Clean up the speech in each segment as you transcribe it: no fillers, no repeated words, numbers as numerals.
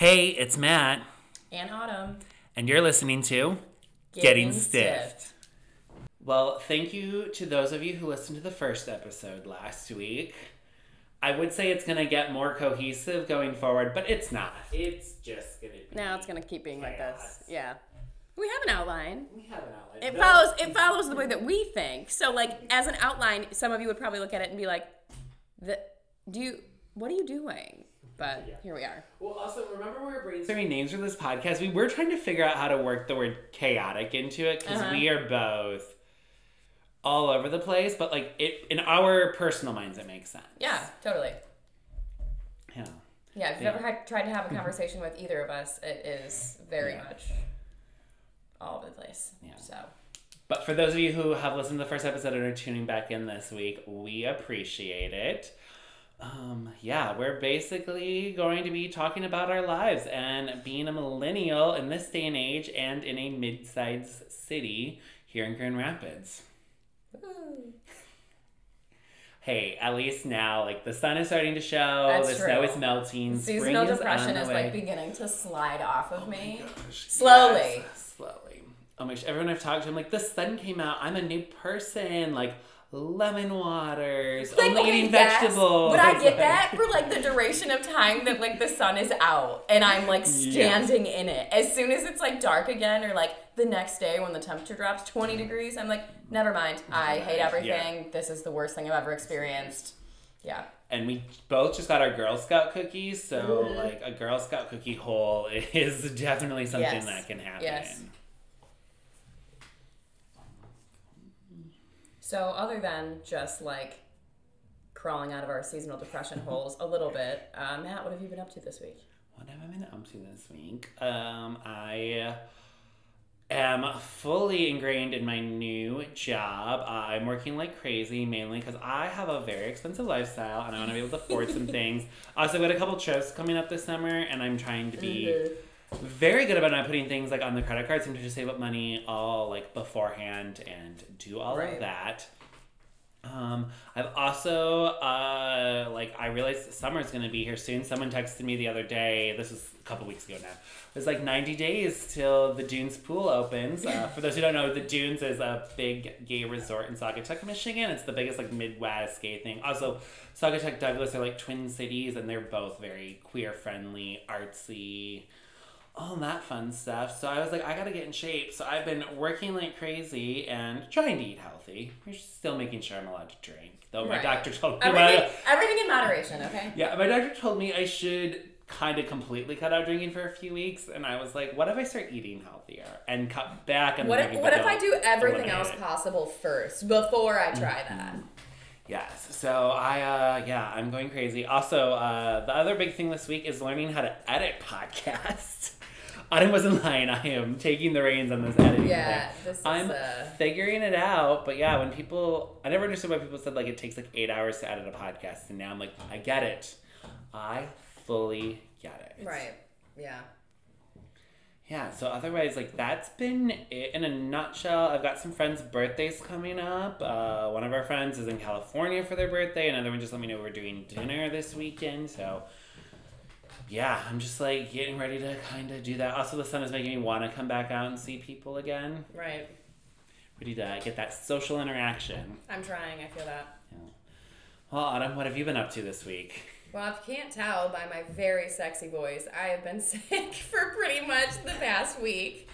Hey, it's Matt. And Autumn. And you're listening to Getting Stiffed. Well, thank you to those of you who listened to the first episode last week. I would say it's going to get more cohesive going forward, but it's not. It's just going to be... No, it's going to keep being chaos. Like this. Yeah. We have an outline. It follows the way that we think. So, like, as an outline, some of you would probably look at it and be like, what are you doing? But Here we are. Well, also, remember we were brainstorming names for this podcast? We were trying to figure out how to work the word chaotic into it, because we are both all over the place, but like it in our personal minds, it makes sense. Yeah, totally. Yeah. Yeah, if you've ever tried to have a conversation with either of us, it is very much all over the place. Yeah. So. But for those of you who have listened to the first episode and are tuning back in this week, we appreciate it. We're basically going to be talking about our lives and being a millennial in this day and age and in a mid-sized city here in Grand Rapids. Ooh. Hey, at least now, like, the sun is starting to show, snow is melting, seasonal depression is like beginning to slide off of me. Slowly. Yes. Slowly. Oh my gosh, everyone I've talked to, I'm like, the sun came out, I'm a new person, like, lemon waters, like, only eating vegetables. Would I get that for like the duration of time that like the sun is out and I'm like standing in it? As soon as it's like dark again or like the next day when the temperature drops 20 degrees, I'm like, never mind. I hate everything. Yeah. This is the worst thing I've ever experienced. Yeah. And we both just got our Girl Scout cookies, so like a Girl Scout cookie hole is definitely something that can happen. Yes. So other than just like crawling out of our seasonal depression holes a little bit, Matt, what have you been up to this week? What have I been up to this week? I am fully ingrained in my new job. I'm working like crazy, mainly because I have a very expensive lifestyle and I want to be able to afford some things. Also, I've got a couple trips coming up this summer and I'm trying to be... very good about not putting things like on the credit cards and to just save up money all like beforehand and do all of that. I've also I realized summer's gonna be here soon. Someone texted me the other day, this was a couple weeks ago now, it was like 90 days till the Dunes pool opens. For those who don't know, the Dunes is a big gay resort in Saugatuck, Michigan. It's the biggest like Midwest gay thing. Also, Saugatuck, Douglas are like twin cities and they're both very queer friendly, artsy, all that fun stuff. So I was like, I gotta get in shape. So I've been working like crazy and trying to eat healthy. We're still making sure I'm allowed to drink. Though my doctor told me everything in moderation, okay? Yeah, my doctor told me I should kind of completely cut out drinking for a few weeks. And I was like, what if I start eating healthier and cut back on drinking? What if I do everything else possible first before I try that? Yes. So I'm going crazy. Also, the other big thing this week is learning how to edit podcasts. Autumn wasn't lying. I am taking the reins on this editing. Yeah, this is, I'm figuring it out. But yeah, when I never understood why people said like it takes like 8 hours to edit a podcast, and now I'm like, I get it. I fully get it. Right. Yeah. Yeah. So otherwise, like that's been it in a nutshell. I've got some friends' birthdays coming up. One of our friends is in California for their birthday. Another one just let me know we're doing dinner this weekend. So. Yeah, I'm just like getting ready to kind of do that. Also, the sun is making me want to come back out and see people again. Right. Ready to get that social interaction. I'm trying. I feel that. Yeah. Well, Autumn, what have you been up to this week? Well, if you can't tell by my very sexy voice, I have been sick for pretty much the past week.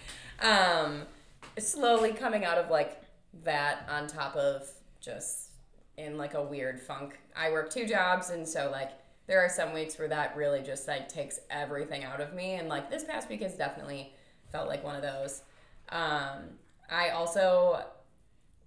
Slowly coming out of like that on top of just in like a weird funk. I work two jobs and so like there are some weeks where that really just, like, takes everything out of me. And, like, this past week has definitely felt like one of those. I also,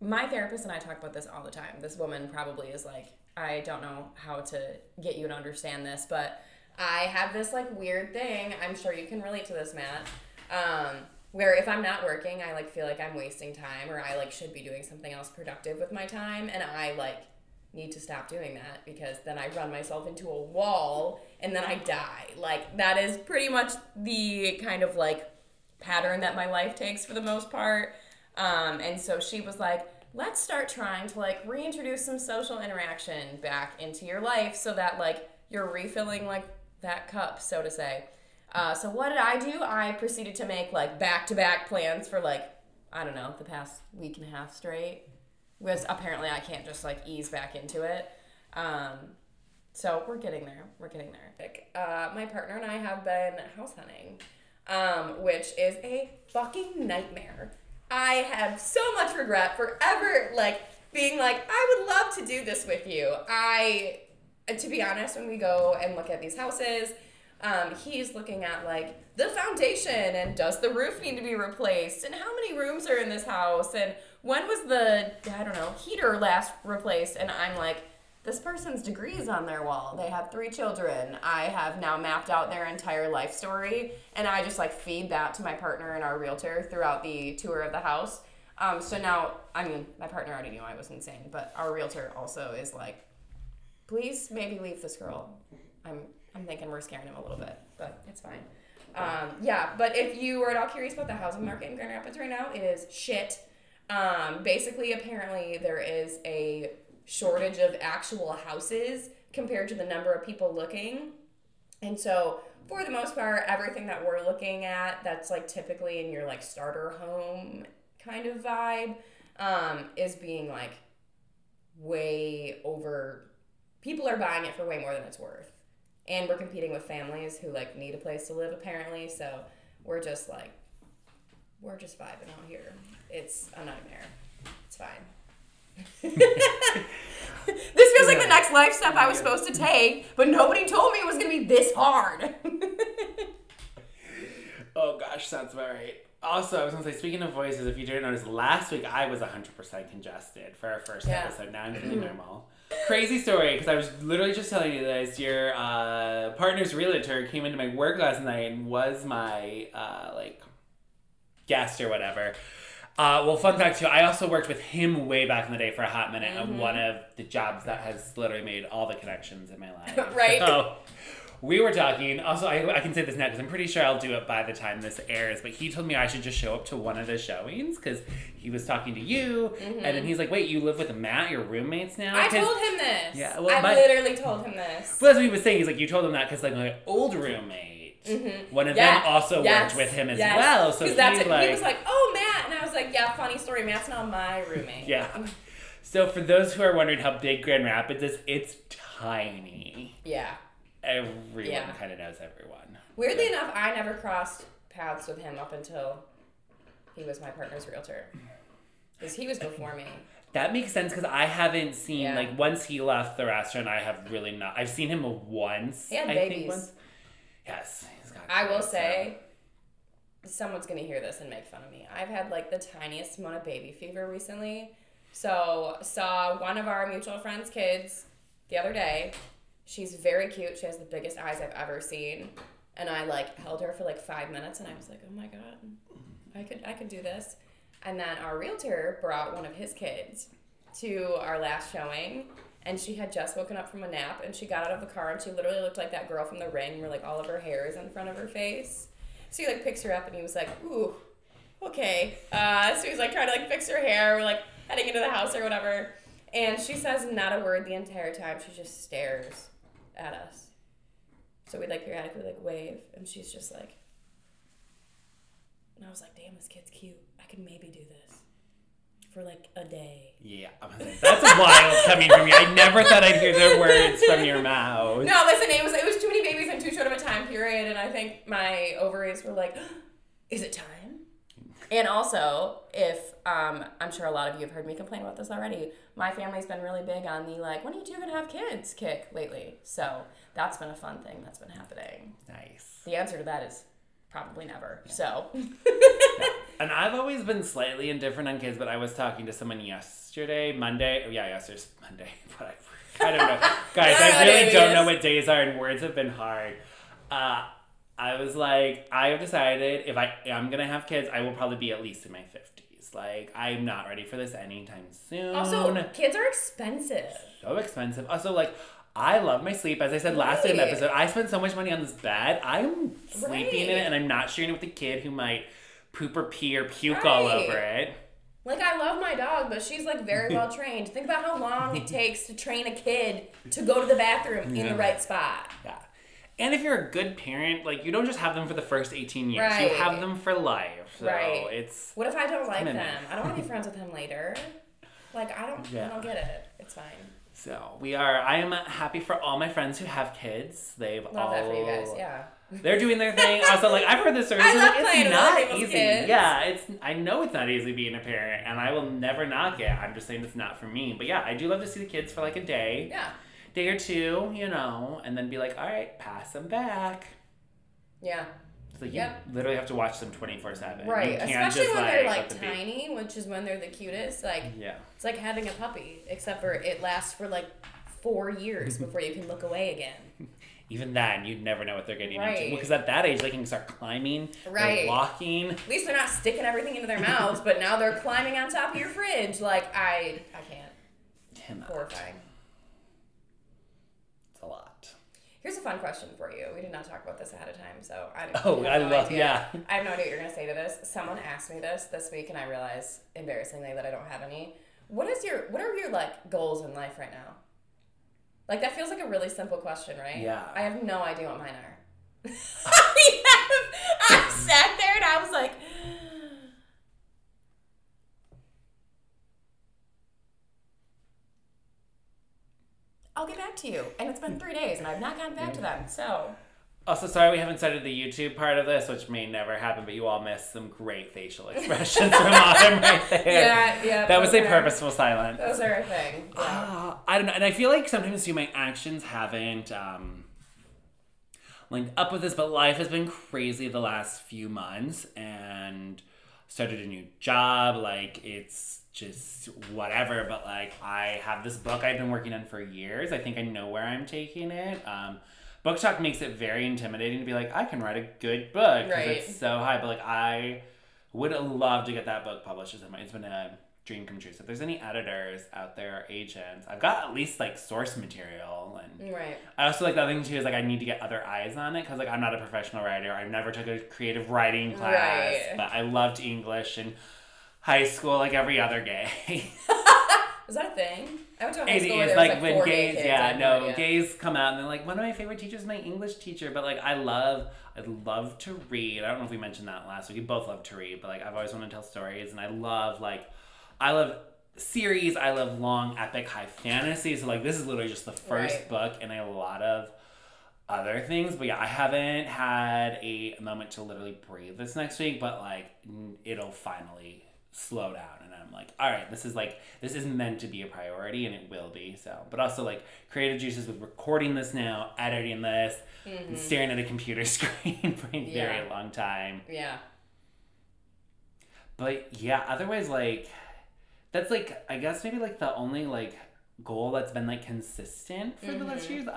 my therapist and I talk about this all the time. This woman probably is like, I don't know how to get you to understand this, but I have this, like, weird thing. I'm sure you can relate to this, Matt. Where if I'm not working, I, like, feel like I'm wasting time or I, like, should be doing something else productive with my time. And I, like... need to stop doing that because then I run myself into a wall and then I die. Like, that is pretty much the kind of, like, pattern that my life takes for the most part. And so she was like, let's start trying to, like, reintroduce some social interaction back into your life so that, like, you're refilling, like, that cup, so to say. So what did I do? I proceeded to make, like, back-to-back plans for, like, I don't know, the past week and a half straight. Because apparently I can't just, like, ease back into it. So we're getting there. We're getting there. My partner and I have been house hunting, which is a fucking nightmare. I have so much regret forever, like, being like, I would love to do this with you. To be honest, when we go and look at these houses, he's looking at, like, the foundation and does the roof need to be replaced and how many rooms are in this house and when was the, I don't know, heater last replaced, and I'm like, this person's degree is on their wall. They have 3 children. I have now mapped out their entire life story, and I just, like, feed that to my partner and our realtor throughout the tour of the house. So now, I mean, my partner already knew I was insane, but our realtor also is like, please maybe leave this girl. I'm thinking we're scaring him a little bit, but it's fine. Yeah, but if you are at all curious about the housing market in Grand Rapids right now, it is shit. Basically, apparently, there is a shortage of actual houses compared to the number of people looking. And so for the most part, everything that we're looking at that's, like, typically in your, like, starter home kind of vibe is being, like, way over. People are buying it for way more than it's worth. And we're competing with families who, like, need a place to live, apparently. So we're just, like, we're just vibing out here. It's a nightmare. It's fine. This feels like the next life step I was supposed to take, but nobody told me it was going to be this hard. Oh gosh, sounds about right. Also, I was going to say, speaking of voices, if you didn't notice, last week I was 100% congested for our first episode. Now I'm really normal. Crazy story, because I was literally just telling you this. Your partner's realtor came into my work last night and was my like guest or whatever. Well, fun fact, too, I also worked with him way back in the day for a hot minute on one of the jobs that has literally made all the connections in my life. Right. So, we were talking. Also, I can say this now because I'm pretty sure I'll do it by the time this airs, but he told me I should just show up to one of the showings because he was talking to you, and then he's like, wait, you live with Matt, your roommates now? I told him this. Yeah, well, I literally told him this. Well, that's what he was saying. He's like, you told him that because, like, my old roommate, one of them also worked with him as well. So he was like, oh, Matt. And I was like, yeah, funny story. Matt's not my roommate. So for those who are wondering how big Grand Rapids is, it's tiny. Yeah. Everyone kind of knows everyone. Weirdly enough, I never crossed paths with him up until he was my partner's realtor. Because he was before me. That makes sense because I haven't seen, like, once he left the restaurant, I have really not. I've seen him once. He had babies. Think once. Yes. I will say, someone's going to hear this and make fun of me. I've had, like, the tiniest amount of baby fever recently. So, saw one of our mutual friends' kids the other day. She's very cute. She has the biggest eyes I've ever seen. And I, like, held her for, like, 5 minutes, and I was like, oh, my God. I could do this. And then our realtor brought one of his kids to our last showing. And she had just woken up from a nap, and she got out of the car, and she literally looked like that girl from The Ring where, like, all of her hair is in front of her face. So he, like, picks her up, and he was like, ooh, okay. So he's, like, trying to, like, fix her hair. We're, like, heading into the house or whatever. And she says not a word the entire time. She just stares at us. So we'd, like, periodically, like, wave, and she's just like. And I was like, damn, this kid's cute. I could maybe do this. For, like, a day. Yeah. That's wild coming from you. I never thought I'd hear the words from your mouth. No, listen, it was too many babies in too short of a time period, and I think my ovaries were like, is it time? And also, if, I'm sure a lot of you have heard me complain about this already, my family's been really big on the, like, when are you two going to have kids kick lately? So that's been a fun thing that's been happening. Nice. The answer to that is probably never. Yeah. So. And I've always been slightly indifferent on kids, but I was talking to someone yesterday, Monday, but I don't know. Guys, I really don't know what days are, and words have been hard. I was like, I have decided if I am going to have kids, I will probably be at least in my 50s. Like, I'm not ready for this anytime soon. Also, kids are expensive. So expensive. Also, like, I love my sleep. As I said last time episode, I spent so much money on this bed. I'm sleeping in it, and I'm not sharing it with a kid who might poop or pee or puke all over it. Like, I love my dog, but she's, like, very well trained. Think about how long it takes to train a kid to go to the bathroom in the right spot. Yeah. And if you're a good parent, like, you don't just have them for the first 18 years. Right. You have them for life. So right. It's... What if I don't like them? I don't want to be friends with him later. Like, I don't get it. It's fine. So, I am happy for all my friends who have kids. They've all... Love that for you guys, yeah. They're doing their thing. Also, like, I've heard this service. It's not easy. Kids. Yeah, I know it's not easy being a parent, and I will never knock it. I'm just saying it's not for me. But yeah, I do love to see the kids for, like, a day. Yeah. Day or two, you know, and then be like, all right, pass them back. Yeah. So you literally have to watch them 24/7. Right. Especially when they're like tiny, which is when they're the cutest. Like, yeah. It's like having a puppy, except for it lasts for like 4 years before you can look away again. Even then, you'd never know what they're getting into. Because at that age, they can start climbing, they're walking. At least they're not sticking everything into their mouths, but now they're climbing on top of your fridge. Like, I can't. Horrifying. A lot. Here's a fun question for you. We did not talk about this ahead of time, so I have no idea what you're going to say to this. Someone asked me this week, and I realized embarrassingly that I don't have any. What are your like goals in life right now? Like, that feels like a really simple question, right? Yeah. I have no idea what mine are. I sat there and I was like, I'll get back to you. And it's been 3 days, and I've not gotten back to them, so. Also, sorry we haven't started the YouTube part of this, which may never happen, but you all missed some great facial expressions from Autumn right there. Yeah. That was a purposeful silence. Those are a thing. Yeah. I don't know. And I feel like sometimes too, my actions haven't linked up with this, but life has been crazy the last few months, and started a new job. Like, it's just whatever, but like I have this book I've been working on for years. I think I know where I'm taking it. Book talk makes it very intimidating to be like, I can write a good book because it's so high, but like I would love to get that book published. It's been a dream come true. So if there's any editors out there or agents, I've got at least like source material, and I also like the other thing too is like I need to get other eyes on it because like I'm not a professional writer. I've never took a creative writing class, but I loved English and high school, like every other gay. Is that a thing? I went to a high school where there was like 4 gays, gay kids. Gays come out and they're like, one of my favorite teachers is my English teacher, but like I love to read. I don't know if we mentioned that last week. You both love to read, but like I've always wanted to tell stories, and I love series. I love long, epic, high fantasy. So like this is literally just the first book in a lot of other things, but yeah, I haven't had a moment to literally breathe this next week, but like it'll finally slow down, and I'm like, all right, this is meant to be a priority, and it will be. So, but also like creative juices with recording this now, editing this, and staring at a computer screen for a very long time. Yeah. But yeah, otherwise like that's like I guess maybe like the only like goal that's been like consistent for the last few years.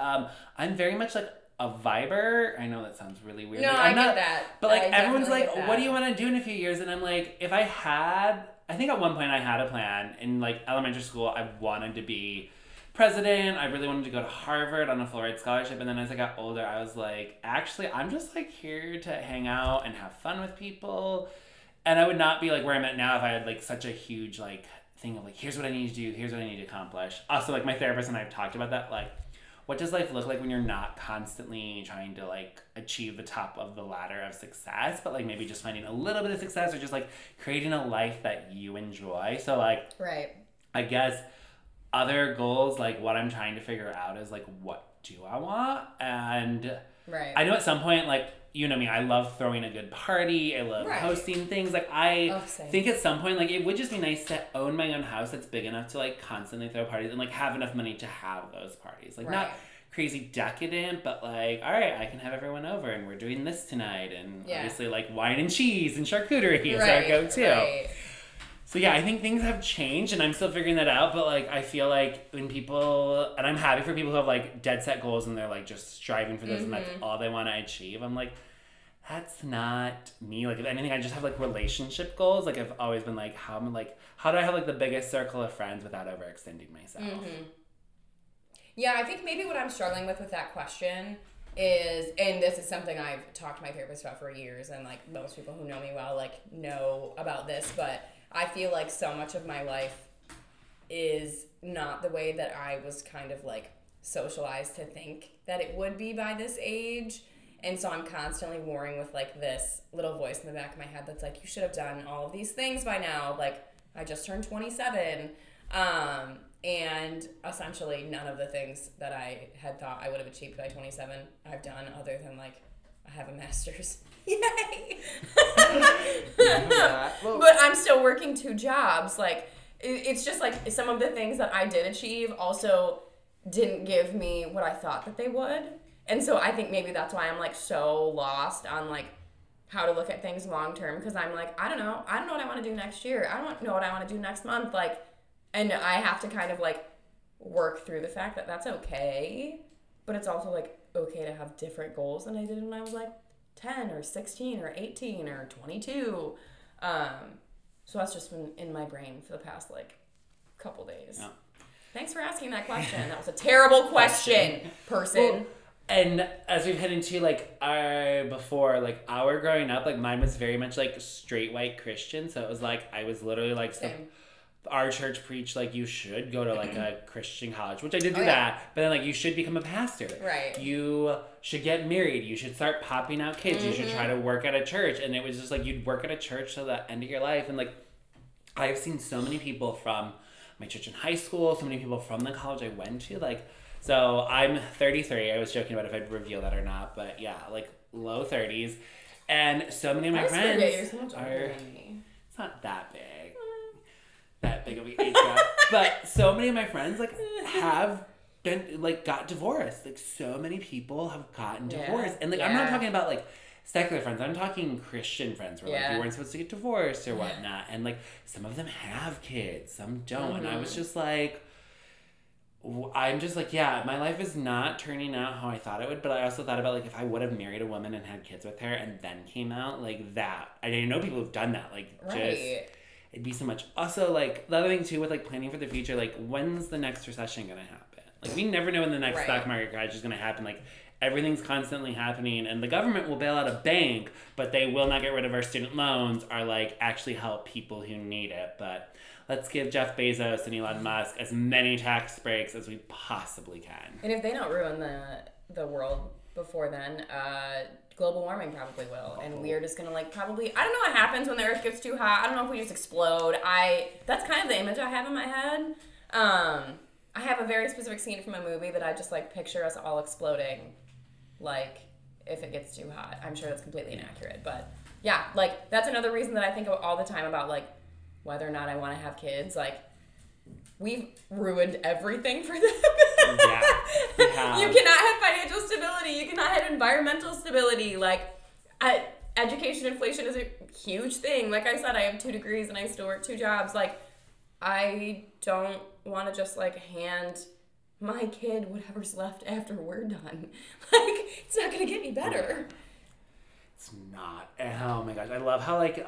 I'm very much like a viber. I know that sounds really weird. No, like, I get that. But like everyone's like, what do you want to do in a few years? And I'm like, I think at one point I had a plan in like elementary school. I wanted to be president. I really wanted to go to Harvard on a full ride scholarship. And then as I got older, I was like, actually, I'm just like here to hang out and have fun with people. And I would not be like where I'm at now if I had like such a huge like thing of like, here's what I need to do. Here's what I need to accomplish. Also, like my therapist and I have talked about that. Like, what does life look like when you're not constantly trying to like achieve the top of the ladder of success, but like maybe just finding a little bit of success or just like creating a life that you enjoy. So like, I guess other goals, like what I'm trying to figure out is like, what do I want? And I know at some point, like, you know me, I love throwing a good party. I love hosting things. Like, I think at some point, like, it would just be nice to own my own house that's big enough to, like, constantly throw parties and, like, have enough money to have those parties. Like, not crazy decadent, but, like, all right, I can have everyone over and we're doing this tonight. And obviously, like, wine and cheese and charcuterie is our go-to. Right. So, yeah, I think things have changed, and I'm still figuring that out, but, like, I feel like when people... And I'm happy for people who have, like, dead-set goals, and they're, like, just striving for this, and that's all they want to achieve. I'm like, that's not me. Like, if anything, I just have, like, relationship goals. Like, I've always been, like, how do I have, like, the biggest circle of friends without overextending myself? Mm-hmm. Yeah, I think maybe what I'm struggling with that question is... And this is something I've talked to my therapist about for years, and, like, most people who know me well, like, know about this, but... I feel like so much of my life is not the way that I was kind of like socialized to think that it would be by this age. And so I'm constantly warring with, like, this little voice in the back of my head that's like, you should have done all of these things by now. Like, I just turned 27. And essentially none of the things that I had thought I would have achieved by 27 I've done, other than, like, I have a master's. Yay! But I'm still working two jobs. Like, it's just, like, some of the things that I did achieve also didn't give me what I thought that they would. And so I think maybe that's why I'm, like, so lost on, like, how to look at things long term, because I'm like, I don't know. I don't know what I want to do next year. I don't know what I want to do next month. Like, and I have to kind of, like, work through the fact that that's okay, but it's also, like, okay to have different goals than I did when I was, like, 10 or 16 or 18 or 22. So that's just been in my brain for the past, like, couple days. Yeah. Thanks for asking that question. That was a terrible question, person. Well, and as we've headed into, like, our growing up, like, mine was very much, like, straight white Christian. So it was, like, I was literally, like, our church preached, like, you should go to, like, a Christian college, which I did do that. But then, like, you should become a pastor. Right. You should get married. You should start popping out kids. Mm-hmm. You should try to work at a church. And it was just, like, you'd work at a church till the end of your life. And, like, I've seen so many people from my church in high school, so many people from the college I went to, like... So I'm 33. I was joking about if I'd reveal that or not, but yeah, like low 30s. And so many of my friends it's not that big. That big of an age gap. But so many of my friends, like, have been, like, got divorced. Like, so many people have gotten divorced. And, like, I'm not talking about, like, secular friends. I'm talking Christian friends where, like, you weren't supposed to get divorced or whatnot. And, like, some of them have kids, some don't. Mm-hmm. And I was just like, I'm just like, yeah, my life is not turning out how I thought it would, but I also thought about, like, if I would have married a woman and had kids with her and then came out, like, that. I know people who've done that. Like, just, it'd be so much. Also, like, the other thing, too, with, like, planning for the future, like, when's the next recession going to happen? Like, we never know when the next stock market crash is going to happen. Like, everything's constantly happening, and the government will bail out a bank, but they will not get rid of our student loans or, like, actually help people who need it, but... Let's give Jeff Bezos and Elon Musk as many tax breaks as we possibly can. And if they don't ruin the world before then, global warming probably will. And we are just going to, like, probably... I don't know what happens when the Earth gets too hot. I don't know if we just explode. That's kind of the image I have in my head. I have a very specific scene from a movie that I just, like, picture us all exploding, like, if it gets too hot. I'm sure that's completely inaccurate. But, yeah, like, that's another reason that I think all the time about, like, whether or not I want to have kids, like, we've ruined everything for them. You cannot have financial stability. You cannot have environmental stability. Like, education inflation is a huge thing. Like I said, I have 2 degrees and I still work 2 jobs. Like, I don't want to just, like, hand my kid whatever's left after we're done. Like, it's not going to get any better. It's not. Oh, my gosh. I love how, like,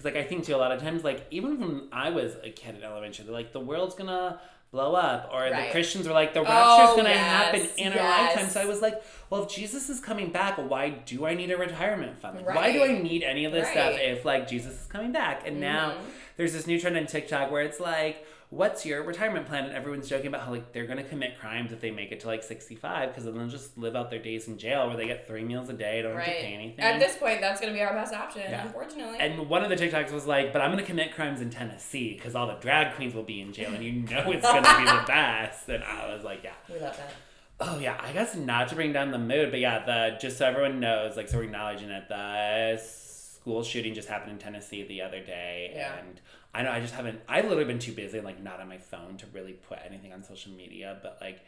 because, like, I think, too, a lot of times, like, even when I was a kid in elementary, they're like, the world's going to blow up. Or the Christians were like, the rapture's going to happen in our lifetime. So I was like, well, if Jesus is coming back, why do I need a retirement fund? Like, why do I need any of this stuff if, like, Jesus is coming back? And now there's this new trend on TikTok where it's like, what's your retirement plan? And everyone's joking about how, like, they're going to commit crimes if they make it to, like, 65, because then they'll just live out their days in jail where they get 3 meals a day, don't have to pay anything. At this point, that's going to be our best option, unfortunately. And one of the TikToks was like, but I'm going to commit crimes in Tennessee because all the drag queens will be in jail and you know it's going to be the best. And I was like, yeah. We love that. Oh, yeah. I guess not to bring down the mood, but yeah, just so everyone knows, like, so we're acknowledging it, the school shooting just happened in Tennessee the other day. Yeah. And I know I've literally been too busy and, like, not on my phone to really put anything on social media, but, like,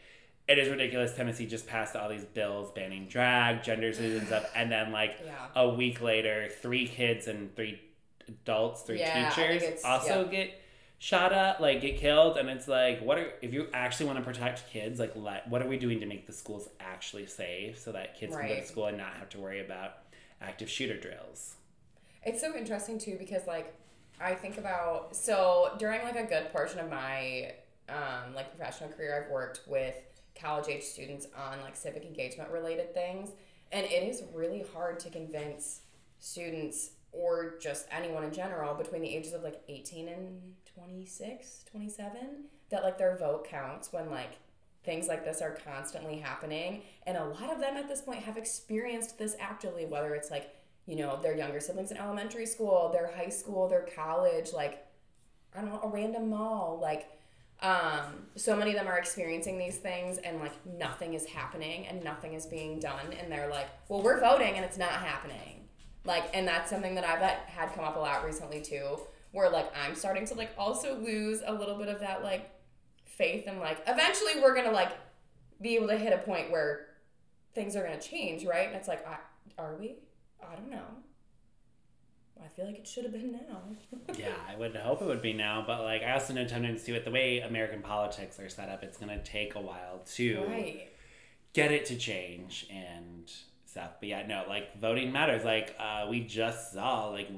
it is ridiculous. Tennessee just passed all these bills banning drag, gender and stuff, and then, like, a week later, 3 kids and 3 adults, 3 teachers also get shot at, like, get killed, and it's like, if you actually want to protect kids, like, what are we doing to make the schools actually safe so that kids can go to school and not have to worry about active shooter drills? It's so interesting, too, because, like, I think about, so during, like, a good portion of my, like, professional career, I've worked with college-age students on, like, civic engagement-related things, and it is really hard to convince students or just anyone in general between the ages of, like, 18 and 26, 27, that, like, their vote counts when, like, things like this are constantly happening. And a lot of them at this point have experienced this actively, whether it's like, you know, their younger siblings in elementary school, their high school, their college, like, I don't know, a random mall, like, so many of them are experiencing these things and like nothing is happening and nothing is being done. And they're like, well, we're voting and it's not happening. Like, and that's something that I've had come up a lot recently too, where like, I'm starting to like also lose a little bit of that like faith and like, eventually we're going to like be able to hit a point where things are going to change. Right. And it's like, are we? I don't know. I feel like it should have been now. Yeah, I would hope it would be now, but like I also know sometimes too, with the way American politics are set up, it's going to take a while to get it to change and stuff. But yeah, no, like voting matters. Like we just saw, like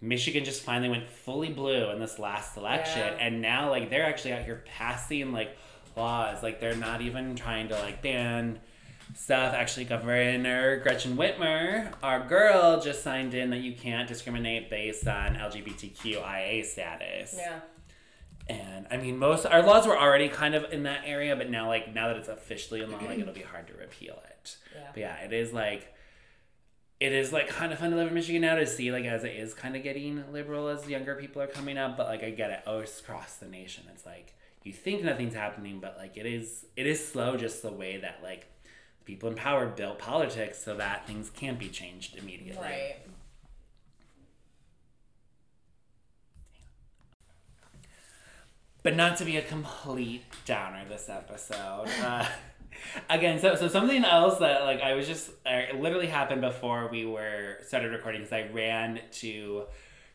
Michigan just finally went fully blue in this last election, and now like they're actually out here passing like laws. Like they're not even trying to like ban stuff. Actually, Governor Gretchen Whitmer, our girl, just signed in that you can't discriminate based on LGBTQIA status. Yeah. And I mean, most our laws were already kind of in that area, but now, like, now that it's officially in law, like, it'll be hard to repeal it. Yeah. But yeah, it is like kind of fun to live in Michigan now to see, like, as it is kind of getting liberal as younger people are coming up. But like, I get it. Oh, it's across the nation. It's like you think nothing's happening, but like it is slow. Just the way that like people in power built politics so that things can't be changed immediately. Right. But not to be a complete downer this episode. Again, so something else that like it literally happened before we started recording, because I ran to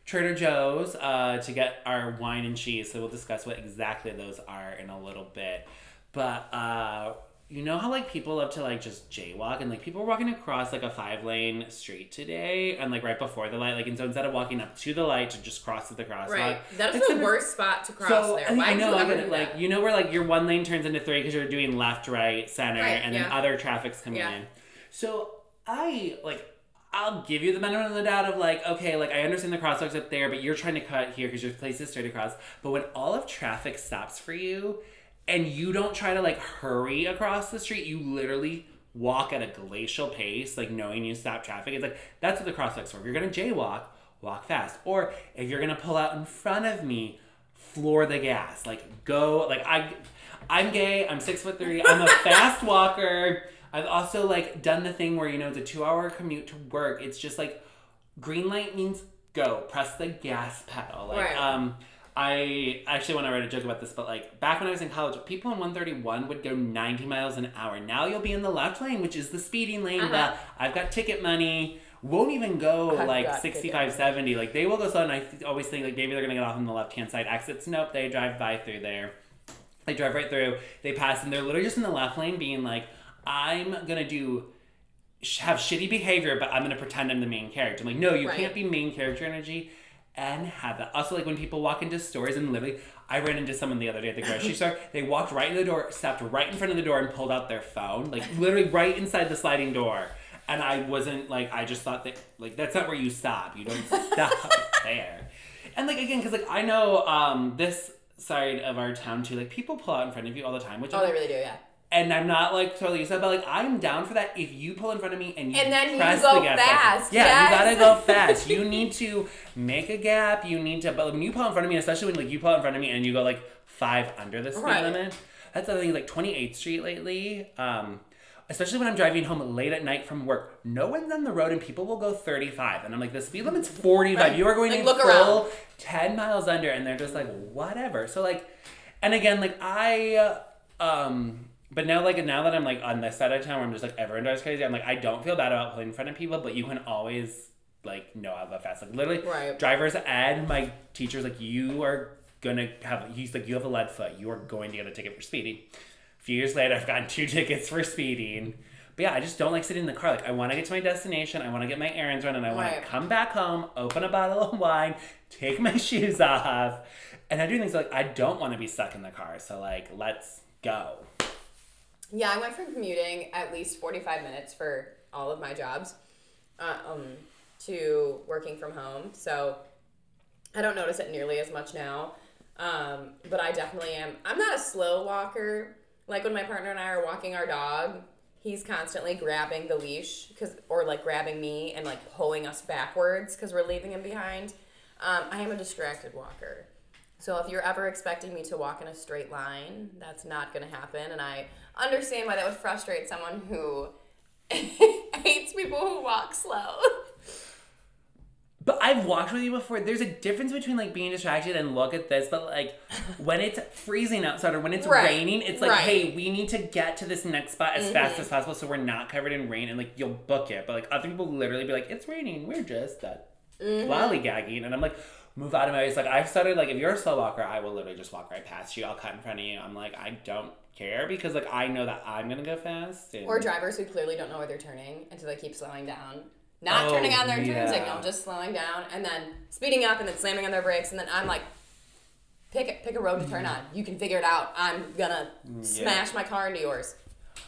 Trader Joe's to get our wine and cheese. So we'll discuss what exactly those are in a little bit. But you know how, like, people love to, like, just jaywalk? And, like, people were walking across, like, a 5-lane street today and, like, right before the light. Like, and so instead of walking up to the light to just cross at the crosswalk. Right. That's like, the worst spot to cross there. Why do you ever do that? Like, you know where, like, your one lane turns into three because you're doing left, right, center, and then other traffic's coming in. So I'll give you the benefit of the doubt of, like, okay, like, I understand the crosswalk's up there, but you're trying to cut here because your place is straight across. But when all of traffic stops for you, and you don't try to, like, hurry across the street. You literally walk at a glacial pace, like, knowing you stop traffic. It's like, that's what the crosswalk's for. If you're going to jaywalk, walk fast. Or if you're going to pull out in front of me, floor the gas. Like, go. Like, I'm gay. I'm 6'3". I'm a fast walker. I've also, like, done the thing where, you know, it's a 2-hour commute to work. It's just, like, green light means go. Press the gas pedal. Like, right. I actually want to write a joke about this, but, like, back when I was in college, people in 131 would go 90 miles an hour. Now you'll be in the left lane, which is the speeding lane, but I've got ticket money, won't even go, like, 65, 70. Like, they will go slow, and I always think, like, maybe they're going to get off on the left-hand side exits. Nope, they drive by through there. They drive right through. They pass, and they're literally just in the left lane being like, I'm going to have shitty behavior, but I'm going to pretend I'm the main character. I'm like, no, you can't be main character energy. And have that. Also, like, when people walk into stores and literally, I ran into someone the other day at the grocery store. They walked right in the door, stepped right in front of the door and pulled out their phone. Like, literally right inside the sliding door. And I wasn't, like, I just thought that, like, that's not where you stop. You don't stop there. And, like, again, because, like, I know this side of our town, too. Like, people pull out in front of you all the time. Which they really do, yeah. And I'm not, like, totally used to that, but, like, I'm down for that if you pull in front of me and you press the gas pedal. And then you go fast. Yeah, you gotta go fast. You need to make a gap. You need to, but when you pull in front of me, especially when, like, you pull in front of me and you go, like, 5 under the speed limit. That's the thing, like, 28th Street lately, especially when I'm driving home late at night from work, no one's on the road and people will go 35. And I'm like, the speed limit's 45. Right. You are going, like, to pull 10 miles under. And they're just like, whatever. So, like, and again, like, but now, like, now that I'm, like, on this side of town where I'm just, like, everyone drives crazy, I'm, like, I don't feel bad about pulling in front of people, but you can always, like, know how to go fast. Like, literally, driver's ed, my teacher's, like, you have a lead foot. You are going to get a ticket for speeding. A few years later, I've gotten 2 tickets for speeding. But, yeah, I just don't like sitting in the car. Like, I want to get to my destination. I want to get my errands run, and I want to come back home, open a bottle of wine, take my shoes off. And I do things, like, I don't want to be stuck in the car. So, like, let's go. Yeah, I went from commuting at least 45 minutes for all of my jobs to working from home. So I don't notice it nearly as much now. But I definitely am. I'm not a slow walker. Like when my partner and I are walking our dog, he's constantly grabbing the leash or grabbing me and like pulling us backwards because we're leaving him behind. I am a distracted walker. So if you're ever expecting me to walk in a straight line, that's not going to happen. And I understand why that would frustrate someone who hates people who walk slow. But I've walked with you before. There's a difference between like being distracted and look at this, but like when it's freezing outside or when it's raining, it's like, hey, we need to get to this next spot as fast as possible so we're not covered in rain, and like you'll book it. But like other people literally be like, it's raining, we're just lollygagging, and I'm like, move out of my way. It's like I've started like if you're a slow walker, I will literally just walk right past you. I'll cut in front of you. I'm like, I don't care because like I know that I'm gonna go fast. And... Or drivers who clearly don't know where they're turning and so they keep slowing down. Not turning on their turn signal, just slowing down, and then speeding up, and then slamming on their brakes, and then I'm like, pick a road to turn on. You can figure it out. I'm gonna smash my car into yours.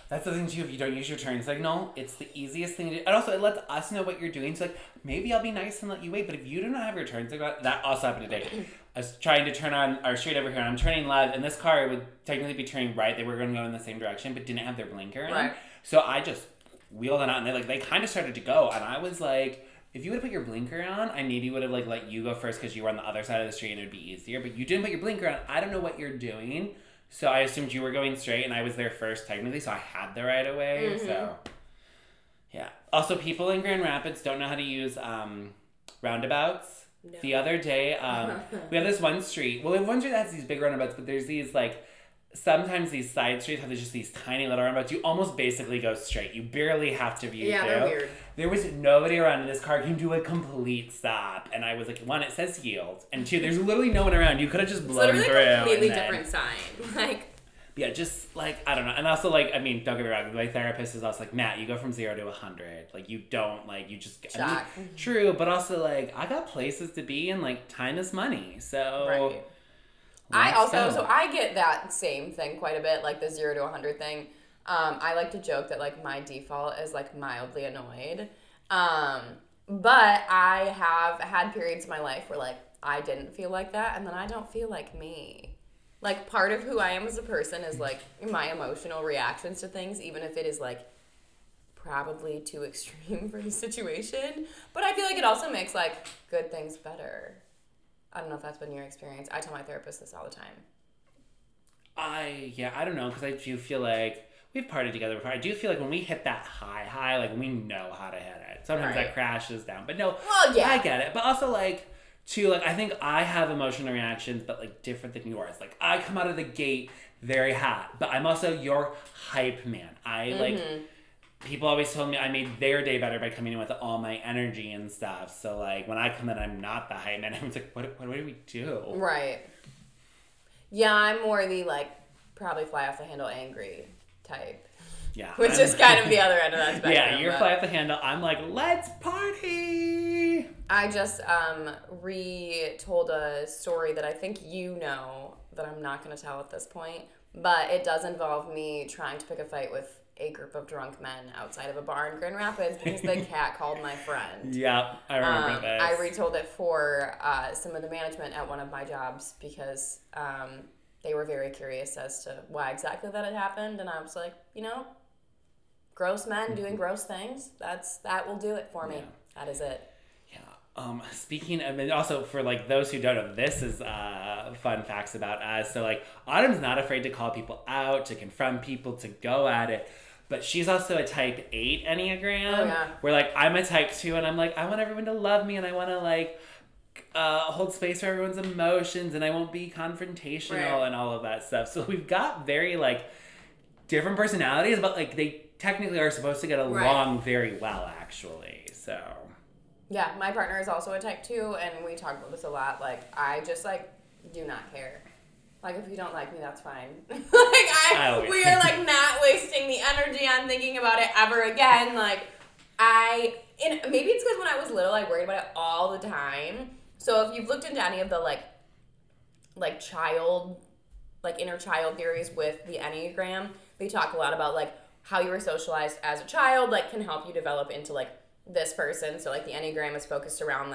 That's the thing too. If you don't use your turn signal, it's the easiest thing to do, and also it lets us know what you're doing. So like maybe I'll be nice and let you wait, but if you do not have your turn signal, that also happened today. I was trying to turn on our street over here, and I'm turning left, and this car would technically be turning right. They were going to go in the same direction, but didn't have their blinker on. Right. So I just wheeled it out, and they kind of started to go, and I was like, if you would have put your blinker on, I maybe would have like let you go first because you were on the other side of the street and it would be easier, but you didn't put your blinker on. I don't know what you're doing, so I assumed you were going straight, and I was there first technically, so I had the right of way. So yeah, also people in Grand Rapids don't know how to use roundabouts. No. The other day we have this one street, that has these big roundabouts, but there's these like sometimes these side streets have just these tiny little roundabouts. You almost basically go straight. You barely have to view through. Yeah, they're weird. There was nobody around, and this car came to a complete stop. And I was like, one, it says yield. And two, there's literally no one around. You could have just blown through. It's literally a completely different sign. Yeah, just, I don't know. And also, don't get me wrong, my therapist is also like, Matt, you go from 0 to 100. You don't, you just... Shock. I mean, true, but also, I got places to be, and, time is money. So... Right. So I get that same thing quite a bit, the 0 to 100 thing. I like to joke that, my default is, mildly annoyed. But I have had periods in my life where, I didn't feel like that, and then I don't feel like me. Part of who I am as a person is, my emotional reactions to things, even if it is, probably too extreme for the situation. But I feel like it also makes, good things better. I don't know if that's been your experience. I tell my therapist this all the time. I don't know, because I do feel like we've partied together before. I do feel like when we hit that high, we know how to hit it. Sometimes that crashes down. But no, I get it. But also, I think I have emotional reactions, but, different than yours. I come out of the gate very hot, but I'm also your hype man. People always told me I made their day better by coming in with all my energy and stuff. So, when I come in, I'm not the hype man. Everyone's like, what do we do? Right. Yeah, I'm more the, probably fly off the handle angry type. Yeah. Which is kind of the other end of that spectrum. Yeah, you're fly off the handle. I'm like, let's party! I just retold a story that I think you know that I'm not going to tell at this point. But it does involve me trying to pick a fight with a group of drunk men outside of a bar in Grand Rapids because the cat called my friend. Yeah, I remember that. I retold it for some of the management at one of my jobs because they were very curious as to why exactly that had happened, and I was like, gross men doing gross things, that will do it for me. Yeah. That is it. Yeah. Speaking of, and also for those who don't know, this is fun facts about us. So Autumn's not afraid to call people out, to confront people, to go at it. But she's also a type 8 Enneagram. Oh, yeah. Where I'm a type 2 and I'm I want everyone to love me and I want to hold space for everyone's emotions and I won't be confrontational and all of that stuff. So we've got very different personalities, but they technically are supposed to get along very well actually. So yeah, my partner is also a type 2, and we talk about this a lot. I just, do not care. If you don't like me, that's fine. We are, not wasting the energy on thinking about it ever again. And maybe it's because when I was little, I worried about it all the time. So if you've looked into any of the, inner child theories with the Enneagram, they talk a lot about, how you were socialized as a child, can help you develop into, this person. So the Enneagram is focused around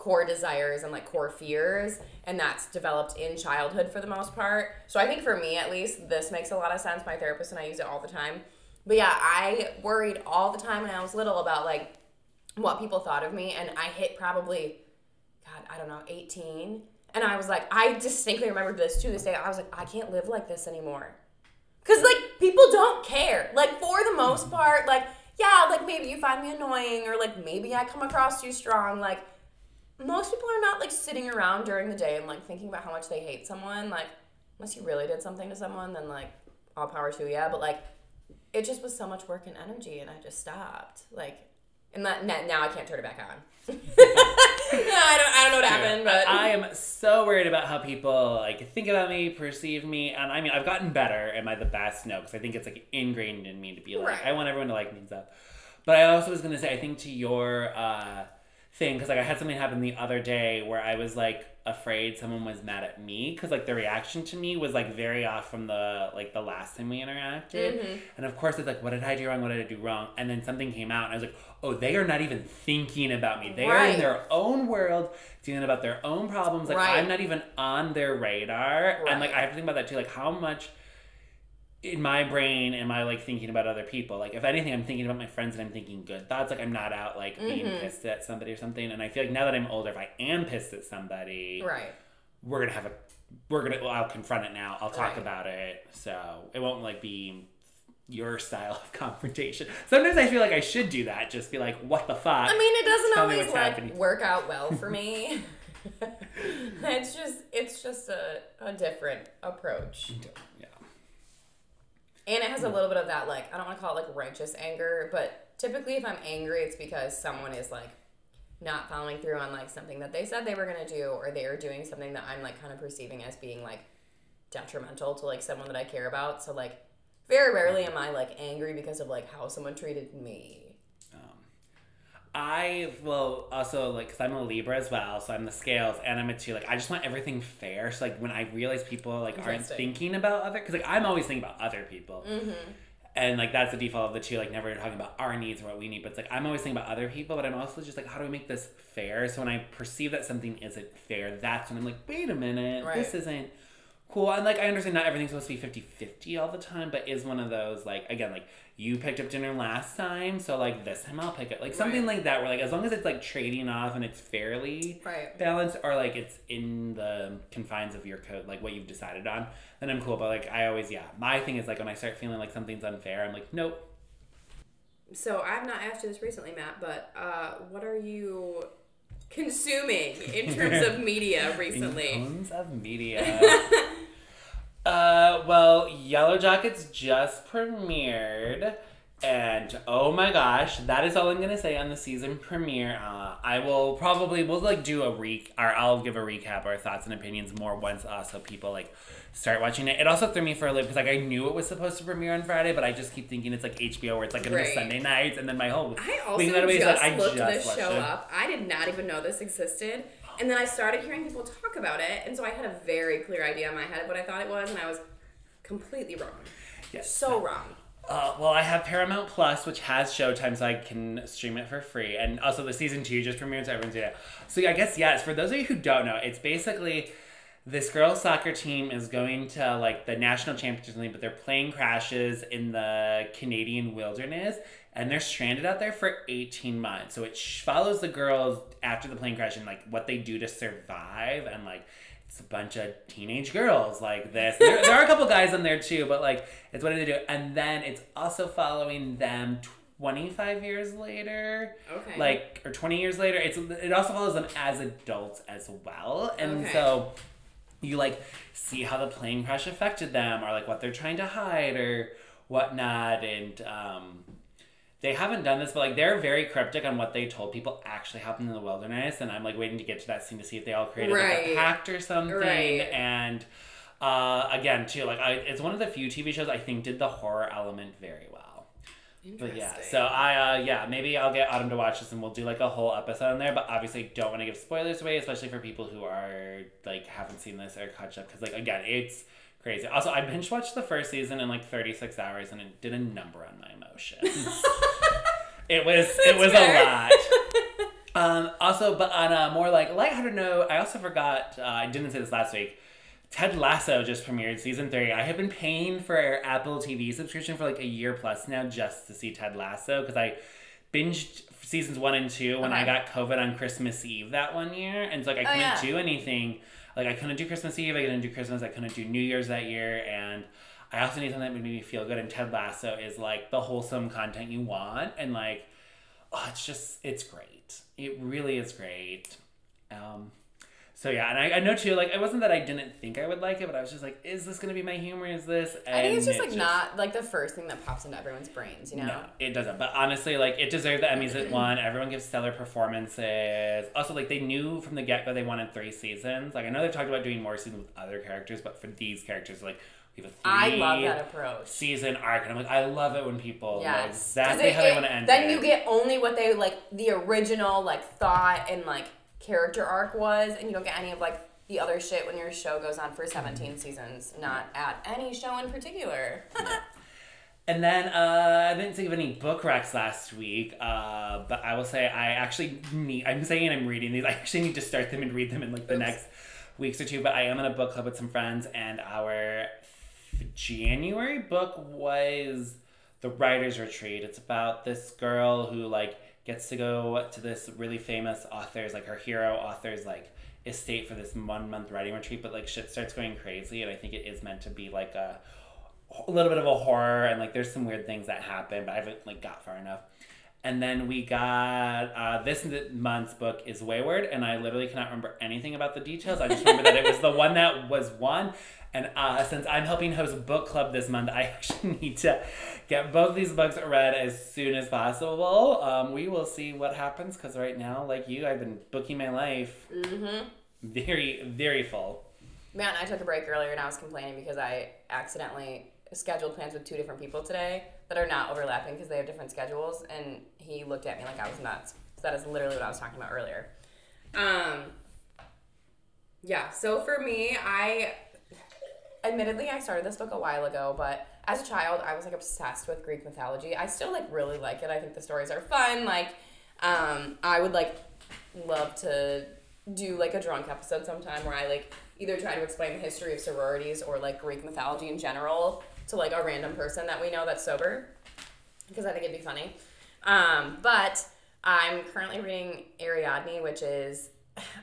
core desires and like core fears, and that's developed in childhood for the most part. So I think for me at least, this makes a lot of sense. My therapist and I use it all the time. But yeah, I worried all the time when I was little about like what people thought of me, and I hit probably, God, I don't know, 18, and I was like, I distinctly remember this to this day. I was like, I can't live like this anymore, because like people don't care. Like for the most part, like yeah, like maybe you find me annoying, or like maybe I come across too strong. Like most people are not like sitting around during the day and like thinking about how much they hate someone. Like unless you really did something to someone, then like all power to you. Yeah, but like it just was so much work and energy, and I just stopped. Like. And that, now I can't turn it back on. I don't know what happened, but I am so worried about how people like think about me, perceive me, and I mean I've gotten better. Am I the best? No, because I think it's like ingrained in me to be like right. I want everyone to like me and stuff. But I also was gonna say I think to your thing, because like I had something happen the other day where I was like afraid someone was mad at me because like the reaction to me was like very off from the last time we interacted, mm-hmm. and of course it's like what did I do wrong, and then something came out and I was like, oh, they are not even thinking about me, they right. are in their own world dealing about their own problems, like right. I'm not even on their radar, right. and like I have to think about that too, like how much in my brain am I like thinking about other people. Like if anything I'm thinking about my friends and I'm thinking good thoughts, like I'm not out like mm-hmm. being pissed at somebody or something. And I feel like now that I'm older, if I am pissed at somebody, right, I'll confront it now, I'll talk right. about it, so it won't like be your style of confrontation. Sometimes I feel like I should do that, just be like what the fuck. I mean it doesn't always like happening. Work out well for me. it's just a different approach. Yeah. And it has a little bit of that, like, I don't want to call it, like, righteous anger, but typically if I'm angry, it's because someone is, like, not following through on, like, something that they said they were going to do, or they are doing something that I'm, like, kind of perceiving as being, like, detrimental to, like, someone that I care about. So, like, very rarely am I, like, angry because of, like, how someone treated me. I will also, like, because I'm a Libra as well, so I'm the scales, and I'm a 2. Like, I just want everything fair. So, like, when I realize people, like, aren't thinking about other... Because, like, I'm always thinking about other people. Mm-hmm. And, like, that's the default of the 2. Like, never talking about our needs or what we need. But it's, like, I'm always thinking about other people, but I'm also just, like, how do we make this fair? So when I perceive that something isn't fair, that's when I'm like, wait a minute. Right. This isn't cool. And, like, I understand not everything's supposed to be 50-50 all the time, but is one of those, like, again, like... You picked up dinner last time, so, like, this time I'll pick it. Like, something right. like that where, like, as long as it's, like, trading off and it's fairly right. balanced, or, like, it's in the confines of your code, like, what you've decided on, then I'm cool. But, like, I always, yeah. My thing is, like, when I start feeling like something's unfair, I'm like, nope. So, I've not asked you this recently, Matt, but what are you consuming in terms of media recently? In terms of media... Well, Yellow Jackets just premiered, and oh my gosh, that is all I'm gonna say on the season premiere. I'll give a recap, our thoughts and opinions more once so people like start watching it. It also threw me for a loop because like I knew it was supposed to premiere on Friday, but I just keep thinking it's like HBO where it's like gonna be Sunday nights, and then my whole I just looked this show up. I did not even know this existed. And then I started hearing people talk about it, and so I had a very clear idea in my head of what I thought it was, and I was completely wrong. Yes. So wrong. Well, I have Paramount Plus, which has Showtime, so I can stream it for free. And also, the season 2 just premiered, so everyone's doing it. So I guess, yes, for those of you who don't know, it's basically this girls' soccer team is going to, like, the national championship league, but their plane crashes in the Canadian wilderness, and they're stranded out there for 18 months. So it follows the girls after the plane crash and, like, what they do to survive. And, like, it's a bunch of teenage girls like this. There are a couple guys in there, too. But, like, it's what do they do? And then it's also following them 25 years later. Okay. Like, or 20 years later. It also follows them as adults as well. And so you, like, see how the plane crash affected them, or, like, what they're trying to hide or whatnot. And, they haven't done this, but, like, they're very cryptic on what they told people actually happened in the wilderness, and I'm, like, waiting to get to that scene to see if they all created, like, a pact or something. Right. And, again, too, like, it's one of the few TV shows I think did the horror element very well. Interesting. But, yeah, so maybe I'll get Autumn to watch this, and we'll do, like, a whole episode on there, but obviously don't want to give spoilers away, especially for people who are, like, haven't seen this or caught up, because, like, again, it's... crazy. Also, I binge watched the first season in like 36 hours, and it did a number on my emotions. It was a lot. Also, but on a more like lighthearted note, I also forgot, I didn't say this last week, Ted Lasso just premiered season 3. I have been paying for an Apple TV subscription for like a year plus now just to see Ted Lasso because I binged seasons 1 and 2 when I got COVID on Christmas Eve that one year. And so like I couldn't do anything. Like I couldn't do Christmas Eve, I couldn't do Christmas, I couldn't do New Year's that year. And I also need something that made me feel good. And Ted Lasso is like the wholesome content you want. And like, oh, it's just, it's great. It really is great. So yeah, and I know too, like, it wasn't that I didn't think I would like it, but I was just like, is this going to be my humor? Is this? And I think it's just, like, not, like, the first thing that pops into everyone's brains, you know? No, it doesn't. But honestly, like, it deserved the Emmys it won. Everyone gives stellar performances. Also, like, they knew from the get-go they wanted 3 seasons. Like, I know they've talked about doing more seasons with other characters, but for these characters, like, we have a 3-season arc. And I'm like, I love it when people know exactly how they want to end it. Then you get only what they, like, the original, like, thought and, like, character arc was, and you don't get any of like the other shit when your show goes on for 17 seasons, not at any show in particular. And then I didn't think of any book recs last week, but I will say I actually need, I'm saying I'm reading these, I actually need to start them and read them in like the next weeks or two, but I am in a book club with some friends, and our January book was The Writer's Retreat. It's about this girl who like gets to go to this really famous author's, like her hero author's, like estate for this 1-month writing retreat, but like shit starts going crazy, and I think it is meant to be like a little bit of a horror, and like there's some weird things that happen, but I haven't like got far enough. And then we got this month's book is Wayward, and I literally cannot remember anything about the details. I just remember that it was the one that was won. And since I'm helping host book club this month, I actually need to get both these books read as soon as possible. We will see what happens, because right now, like you, I've been booking my life. Mm-hmm. Very, very full. Matt and I took a break earlier, and I was complaining because I accidentally scheduled plans with 2 different people today that are not overlapping because they have different schedules, and he looked at me like I was nuts. So that is literally what I was talking about earlier. Yeah, so for me, admittedly, I started this book a while ago, but as a child, I was, like, obsessed with Greek mythology. I still, like, really like it. I think the stories are fun. Like, I would, like, love to do, like, a drunk episode sometime where I, like, either try to explain the history of sororities or, like, Greek mythology in general to, like, a random person that we know that's sober, because I think it'd be funny. But I'm currently reading Ariadne, which is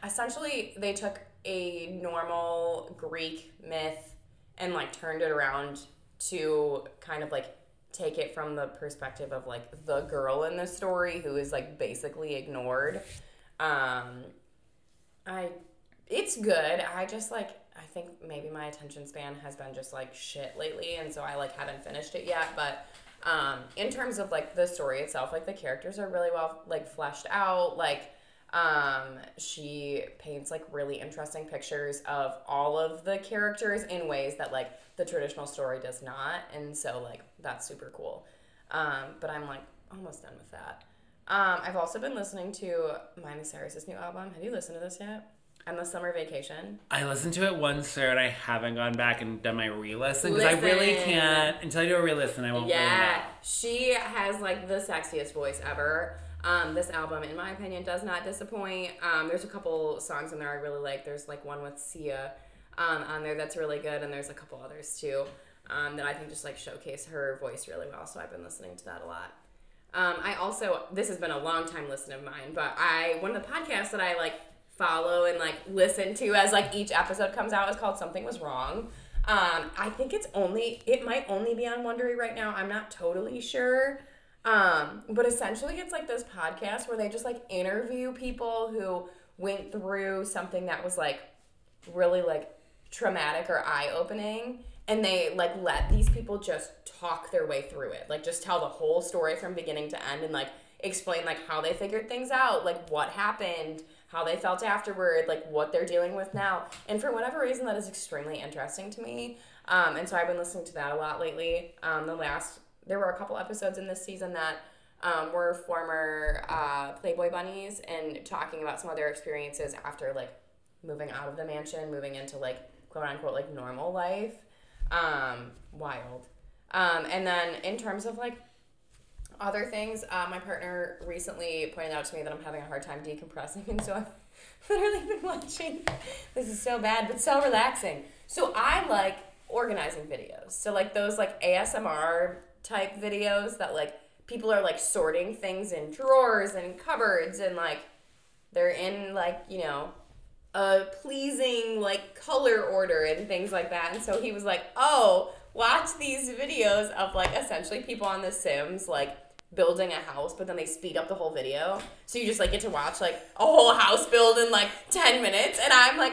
essentially they took a normal Greek myth and, like, turned it around to kind of, like, take it from the perspective of, like, the girl in the story who is, like, basically ignored. It's good. I just, like, I think maybe my attention span has been just, like, shit lately, and so I, like, haven't finished it yet. But in terms of, like, the story itself, like, the characters are really well, like, fleshed out. Like, she paints, like, really interesting pictures of all of the characters in ways that, like, the traditional story does not, and so, like, that's super cool. But I'm, like, almost done with that. I've also been listening to Miley Cyrus's new album. Have you listened to this yet? On the summer vacation. I listened to it once, sir, and I haven't gone back and done my re-listen because I really can't. Until I do a re-listen, I won't. Yeah, she has, like, the sexiest voice ever. This album, in my opinion, does not disappoint. There's a couple songs in there I really like. There's, like, one with Sia on there that's really good, and there's a couple others too that I think just, like, showcase her voice really well. So I've been listening to that a lot. I also, this has been a long time listen of mine, but one of the podcasts that I, like, follow and, like, listen to as, like, each episode comes out is called Something Was Wrong. I think it might only be on Wondery right now. I'm not totally sure. But essentially it's, like, this podcast where they just, like, interview people who went through something that was, like, really, like, traumatic or eye-opening, and they, like, let these people just talk their way through it. Like, just tell the whole story from beginning to end and, like, explain, like, how they figured things out, like, what happened, how they felt afterward, like, what they're dealing with now. And for whatever reason, that is extremely interesting to me. And so I've been listening to that a lot lately. There were a couple episodes in this season that were former Playboy bunnies and talking about some of their experiences after, like, moving out of the mansion, moving into, like, quote-unquote, like, normal life. Wild. And then in terms of, like, Other things, my partner recently pointed out to me that I'm having a hard time decompressing, and so I've literally been watching, this is so bad, but so relaxing. So I like organizing videos. So like those like ASMR type videos that like people are like sorting things in drawers and cupboards and like they're in like, you know, a pleasing like color order and things like that. And so he was like, oh, watch these videos of like essentially people on The Sims like building a house, but then they speed up the whole video. So you just like get to watch like a whole house build in like 10 minutes. And I'm like,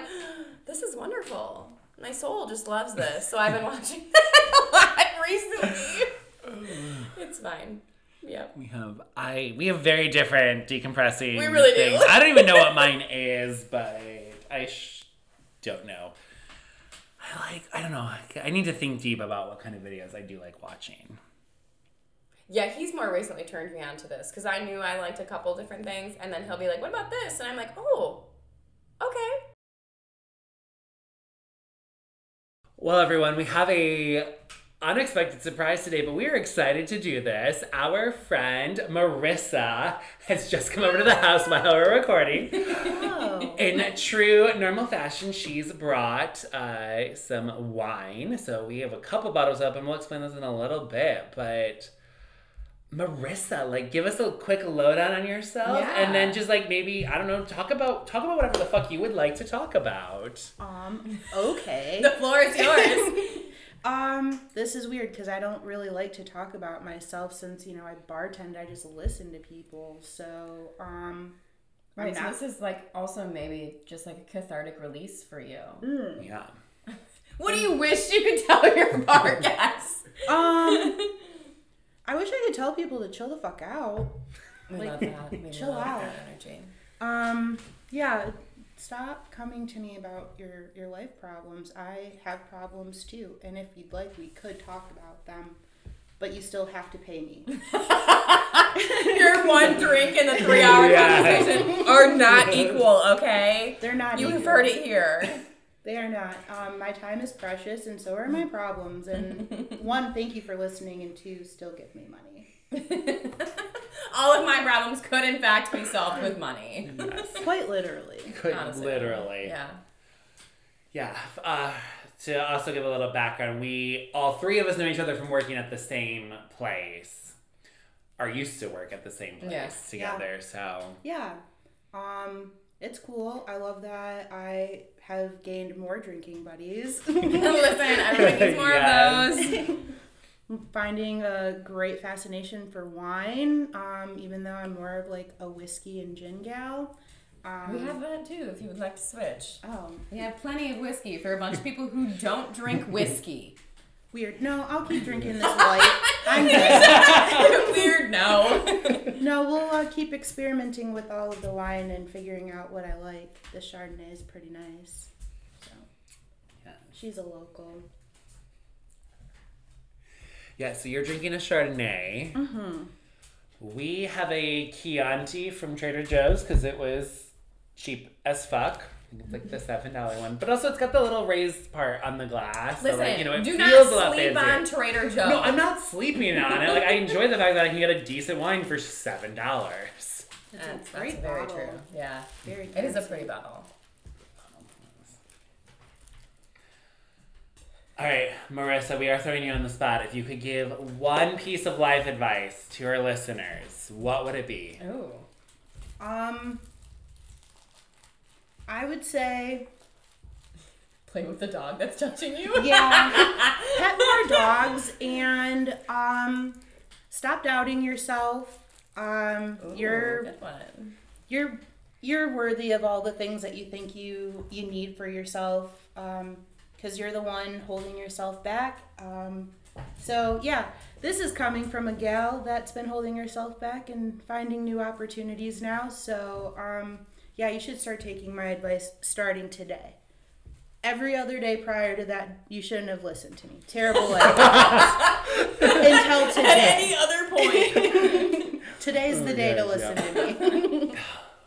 this is wonderful. My soul just loves this. So I've been watching that a lot recently. It's fine. Yeah. We have very different decompressing we really things. Do. I don't even know what mine is, but I don't know. I don't know. I need to think deep about what kind of videos I do like watching. Yeah, he's more recently turned me on to this because I knew I liked a couple different things, and then he'll be like, what about this? And I'm like, oh, okay. Well, everyone, we have a unexpected surprise today, but we are excited to do this. Our friend Marissa has just come over to the house while we're recording. Oh. In true normal fashion, she's brought some wine. So we have a couple bottles up, and we'll explain this in a little bit. But Marissa, like, give us a quick lowdown on yourself, yeah. And then just like maybe I don't know, talk about whatever the fuck you would like to talk about. Okay. The floor is yours. This is weird because I don't really like to talk about myself since you know I bartend. I just listen to people, so right. So this is like also maybe just like a cathartic release for you. Mm. Yeah. What do you wish you could tell your bar guests? I wish I could tell people to chill the fuck out. We like, love that. We chill love out. That energy. Yeah. Stop coming to me about your life problems. I have problems too, and if you'd like, we could talk about them. But you still have to pay me. Your one drink and the 3-hour conversation are not equal. Okay, they're not. You have heard it here. They are not. My time is precious, and so are my problems. And one, thank you for listening, and two, still give me money. All of my problems could, in fact, be solved with money. Yes. Quite literally. Honestly. Yeah. Yeah. To also give a little background, all three of us know each other from working at the same place, or used to work at the same place together. Yeah. So. Yeah. It's cool. I love that. I have gained more drinking buddies. Listen, everyone needs more of those. Finding a great fascination for wine, even though I'm more of like a whiskey and gin gal. We have that too, if you would like to switch. Oh. We have plenty of whiskey for a bunch of people who don't drink whiskey. Weird. No, I'll keep drinking this light. I'm good. Weird, no. No, we'll keep experimenting with all of the wine and figuring out what I like. The Chardonnay is pretty nice. So, yeah. She's a local. Yeah, so you're drinking a Chardonnay. Mm-hmm. We have a Chianti from Trader Joe's because it was cheap as fuck. It's like the $7 one. But also it's got the little raised part on the glass. Listen, so like, you know, it do feels not sleep on Trader Joe's. No, I'm not sleeping on it. Like I enjoy the fact that I can get a decent wine for $7. That's very true. Yeah. Very good. It is a pretty bottle. All right, Marissa, we are throwing you on the spot. If you could give one piece of life advice to our listeners, what would it be? Oh. I would say play with the dog that's touching you. Yeah. Pet more dogs and stop doubting yourself. Ooh, good one. You're worthy of all the things that you think you need for yourself. 'Cause you're the one holding yourself back. So yeah, this is coming from a gal that's been holding herself back and finding new opportunities now. So yeah, you should start taking my advice starting today. Every other day prior to that, you shouldn't have listened to me. Terrible advice. Until today. At any other point. Today's the day to listen to me.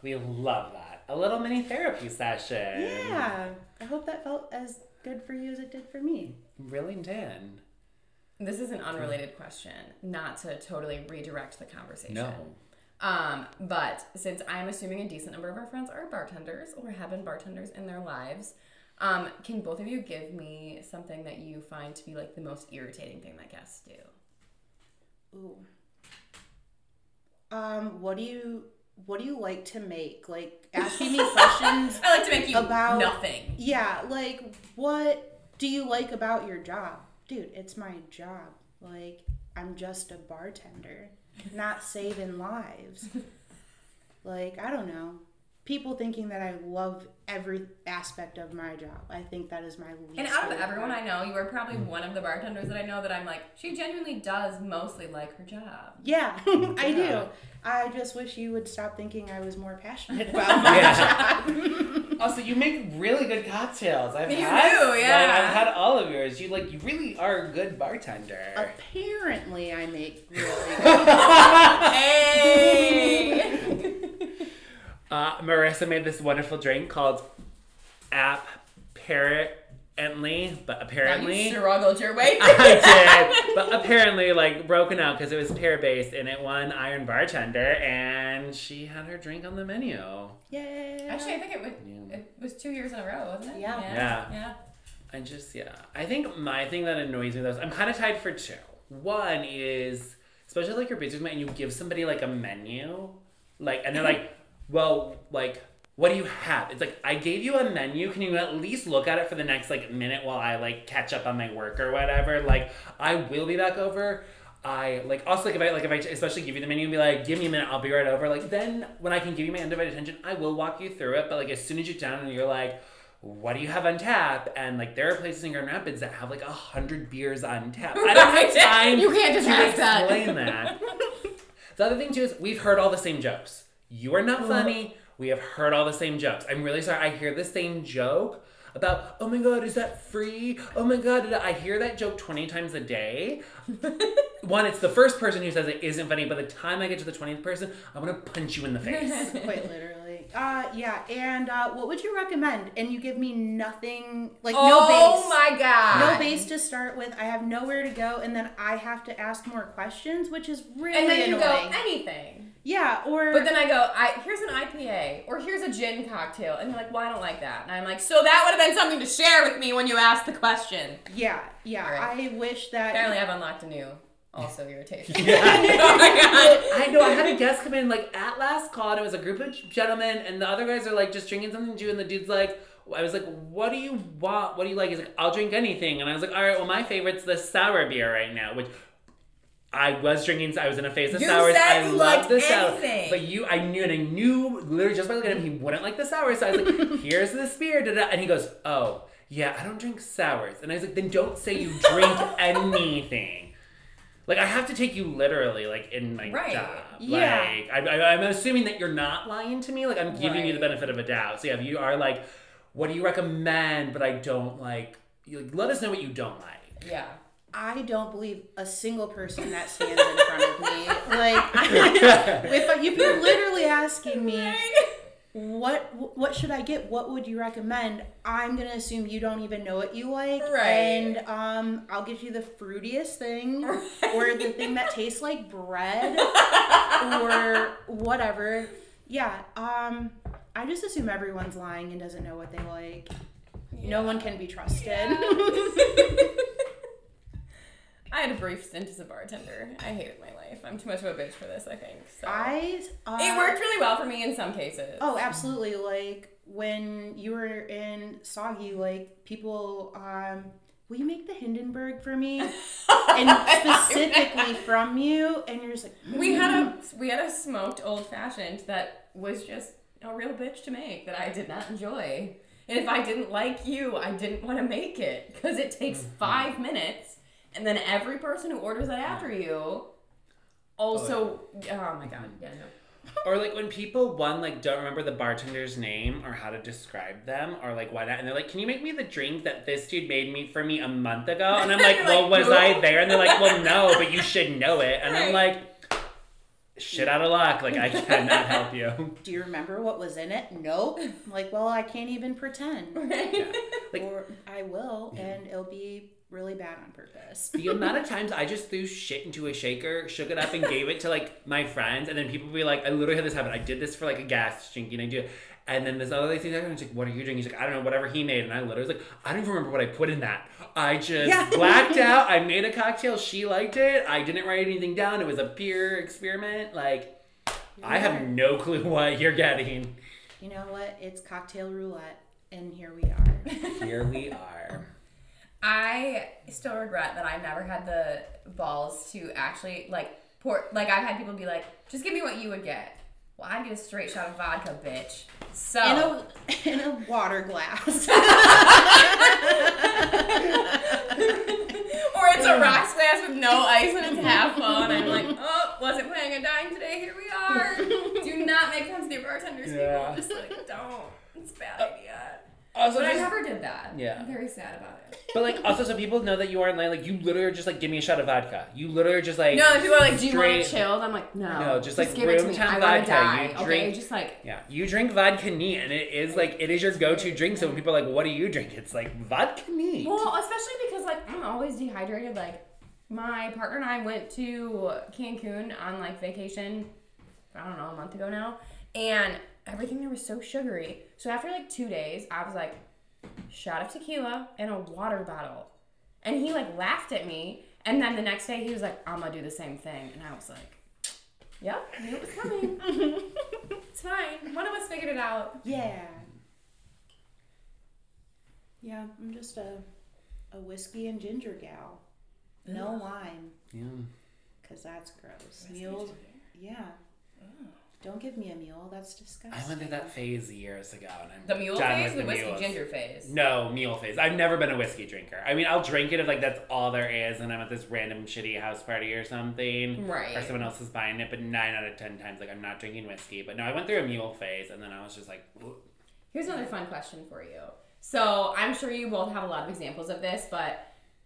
We love that. A little mini therapy session. Yeah. I hope that felt as good for you as it did for me. Really did. This is an unrelated question, not to totally redirect the conversation. No. But since I'm assuming a decent number of our friends are bartenders or have been bartenders in their lives, can both of you give me something that you find to be like the most irritating thing that guests do? Ooh. What do you like to make? Like asking me questions. I like to make you about nothing. Yeah, like what do you like about your job? Dude, it's my job. Like I'm just a bartender, not saving lives. Like, I don't know. People thinking that I love every aspect of my job. I think that is my least. And out of everyone I know, you are probably one of the bartenders that I know that I'm like, she genuinely does mostly like her job. Yeah, yeah. I do. I just wish you would stop thinking I was more passionate about my job. Also, you make really good cocktails. I've had all of yours. You really are a good bartender. Apparently, I make really good cocktails. Hey! Marissa made this wonderful drink called Apparently, but apparently... You struggled your way through. I did, but apparently, broken out because it was pear-based, and it won Iron Bartender, and she had her drink on the menu. Yay! Actually, I think it was 2 years in a row, wasn't it? Yeah. Yeah. I think my thing that annoys me, I'm kind of tied for two. One is, especially, you're business man, and you give somebody, a menu, and they're like... Well, what do you have? It's I gave you a menu. Can you at least look at it for the next, minute while I, catch up on my work or whatever? I will be back over. If I especially give you the menu and be give me a minute, I'll be right over. Then when I can give you my undivided attention, I will walk you through it. But, as soon as you're down and you're what do you have on tap? And, there are places in Grand Rapids that have, 100 beers on tap. I don't have time you can't just to explain that. The other thing, too, is we've heard all the same jokes. You are not funny. We have heard all the same jokes. I'm really sorry. I hear the same joke about, oh my God, is that free? Oh my God. I hear that joke 20 times a day. One, it's the first person who says it isn't funny. By the time I get to the 20th person, I'm going to punch you in the face. Quite literally. Yeah. And what would you recommend? And you give me nothing, no base. Oh my God. No base to start with. I have nowhere to go. And then I have to ask more questions, which is really annoying. And then you go, anything. Yeah, or... But then I go, here's an IPA, or here's a gin cocktail. And you're like, well, I don't like that. And I'm like, so that would have been something to share with me when you asked the question. Yeah. Right. I wish that... Apparently, I've unlocked a new irritation. Yeah. Oh, my God. I know. I had a guest come in, at last call, and it was a group of gentlemen, and the other guys are, just drinking something too, and the dude's like... I was like, what do you want? What do you like? He's like, I'll drink anything. And I was like, all right, well, my favorite's the sour beer right now, which... I was drinking, I was in a phase of sours. I loved the sour. But I knew literally just by looking at him, he wouldn't like the sour. So I was like, here's this beer. Da, da. And he goes, oh, yeah, I don't drink sours. And I was like, then don't say you drink anything. I have to take you literally, in my job. Yeah. I'm assuming that you're not lying to me. I'm giving you the benefit of a doubt. So yeah, if you are what do you recommend? But I don't let us know what you don't like. Yeah. I don't believe a single person that stands in front of me. If you're literally asking me, what should I get? What would you recommend? I'm going to assume you don't even know what you like. Right. And I'll give you the fruitiest thing or the thing that tastes like bread or whatever. Yeah. I just assume everyone's lying and doesn't know what they like. Yeah. No one can be trusted. Yeah. I had a brief stint as a bartender. I hated my life. I'm too much of a bitch for this, I think. So. It worked really well for me in some cases. Oh, absolutely. When you were in Soggy, people, will you make the Hindenburg for me? And specifically from you? And you're just like... Mm. We had a smoked old-fashioned that was just a real bitch to make that I did not enjoy. And if I didn't like you, I didn't want to make it. Because it takes 5 minutes. And then every person who orders that after you also... Oh, my God. Yeah, no. Or, when people, don't remember the bartender's name or how to describe them or, why not? And they're like, can you make me the drink that this dude made me for me a month ago? And I'm like, well, was I there? And they're like, well, no, but you should know it. And I'm like... shit out of luck. Like, I cannot help you. Do you remember what was in it? Nope. Like, well, I can't even pretend. Right? Yeah. Like, or I will, and it'll be really bad on purpose. The amount of times I just threw shit into a shaker, shook it up, and gave it to, like, my friends, and then people would be like, I literally had this happen. I did this for, like, a gas stinky, and I do it. And then this other thing happened. She's like, what are you doing? He's like, I don't know, whatever he made. And I literally was like, I don't even remember what I put in that. I just blacked out. I made a cocktail. She liked it. I didn't write anything down. It was a peer experiment. Like, yeah. I have no clue what you're getting. You know what? It's cocktail roulette. And here we are. Here we are. I still regret that I never had the balls to actually, like, pour. Like, I've had people be like, just give me what you would get. Well, I'd get a straight shot of vodka, bitch. So in a water glass. Or it's a rocks glass with no ice and it's half full, and I'm like, oh, wasn't planning on dying today, here we are. Do not make fun of the bartenders, people. Just like, don't. It's a bad idea. Also, but I never did that. Yeah. I'm very sad about it. But, like, also, so people know that you aren't lying. Like, you literally are just, like, give me a shot of vodka. You literally are just, like... No, people are like, do you want it chilled? I'm like, no. No, just like, room temp vodka. You drink... Okay, just, like... Yeah. You drink vodka neat, and it is, like, it is your go-to drink. So when people are like, what do you drink? It's, like, vodka neat. Well, especially because, like, I'm always dehydrated. Like, my partner and I went to Cancun on, like, vacation, I don't know, a month ago now. And... everything there was so sugary. So after like 2 days, I was like, shot of tequila and a water bottle. And he like laughed at me. And then the next day he was like, I'm gonna do the same thing. And I was like, yep, I knew it was coming. It's fine. One of us figured it out. Yeah. Yeah, I'm just a whiskey and ginger gal. No lime. Yeah. Because that's gross. Mules. Yeah. Oh. Don't give me a mule. That's disgusting. I went through that phase years ago. And I'm the mule phase? The whiskey ginger phase? No, mule phase. I've never been a whiskey drinker. I mean, I'll drink it if, like, that's all there is and I'm at this random shitty house party or something. Right. Or someone else is buying it, but 9 out of 10 times, like, I'm not drinking whiskey. But no, I went through a mule phase and then I was just like... Ugh. Here's another fun question for you. So, I'm sure you both have a lot of examples of this, but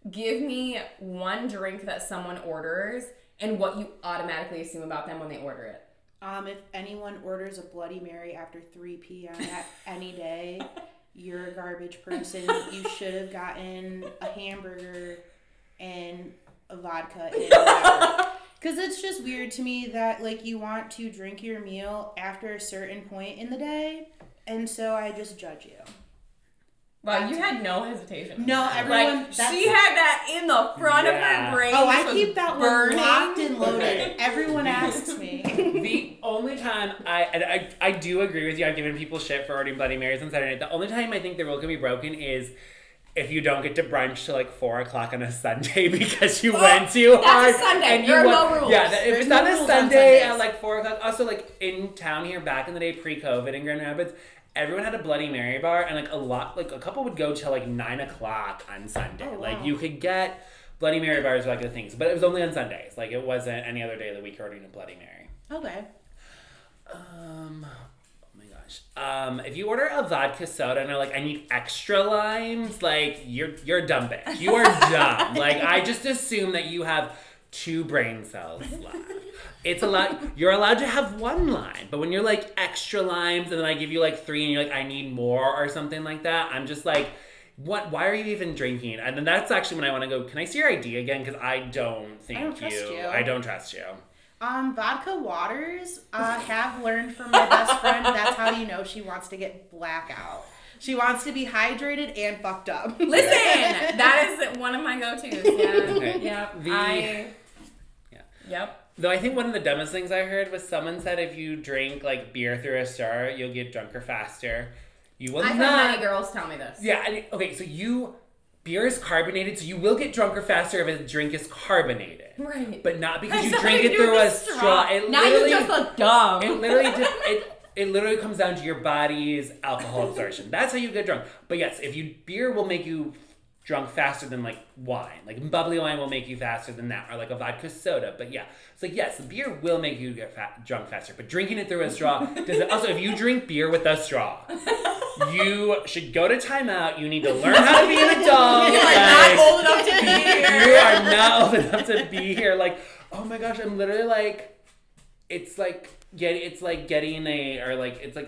give me one drink that someone orders and what you automatically assume about them when they order it. If anyone orders a Bloody Mary after 3 p.m. any day, you're a garbage person. You should have gotten a hamburger and a vodka and whatever. Because it's just weird to me that, like, you want to drink your meal after a certain point in the day, and so I just judge you. Wow, you had no hesitation. No, everyone... Like, she had that in the front of her brain. Oh, I keep that one locked and loaded. Everyone asks me. The only time I do agree with you. I've given people shit for ordering Bloody Marys on Saturday night. The only time I think the rule can be broken is if you don't get to brunch till, like, 4 o'clock on a Sunday because you went too hard. That's a Sunday. And there are no rules. Yeah, if it's on a Sunday at, like, 4 o'clock. Also, like, in town here back in the day pre-COVID in Grand Rapids, everyone had a Bloody Mary bar, and like a couple would go till like 9 o'clock on Sunday. Oh, wow. Like you could get Bloody Mary bars, like the things, but it was only on Sundays. Like it wasn't any other day of the week ordering a Bloody Mary. Okay. Oh my gosh. If you order a vodka soda and they're like, I need extra limes, like you're a dumb bitch. You are dumb. Like I just assume that you have 2 brain cells left. It's a lot. You're allowed to have 1 lime, but when you're like extra limes and then I give you like 3 and you're like, I need more or something like that, I'm just like, what? Why are you even drinking? And then that's actually when I want to go, can I see your ID again? Because I don't trust you. Vodka waters, have learned from my best friend, that's how you know she wants to get blackout. She wants to be hydrated and fucked up. Listen, that is one of my go-tos. Yeah. Okay. Yep. Yep. Though I think one of the dumbest things I heard was someone said if you drink, like, beer through a straw, you'll get drunker faster. You will not. I've had many girls tell me this. Yeah. Okay, so beer is carbonated, so you will get drunker faster if a drink is carbonated. Right. But not because you drink it through a straw. Now you just look dumb. It literally comes down to your body's alcohol absorption. That's how you get drunk. But yes, beer will make you drunk faster than, like, wine. Like, bubbly wine will make you faster than that, or, like, a vodka soda. But, yeah. So, yes, beer will make you get drunk faster, but drinking it through a straw doesn't. Also, if you drink beer with a straw, you should go to timeout. You need to learn how to be an adult. You are not old enough to be here. Like, oh, my gosh, I'm literally, like... It's like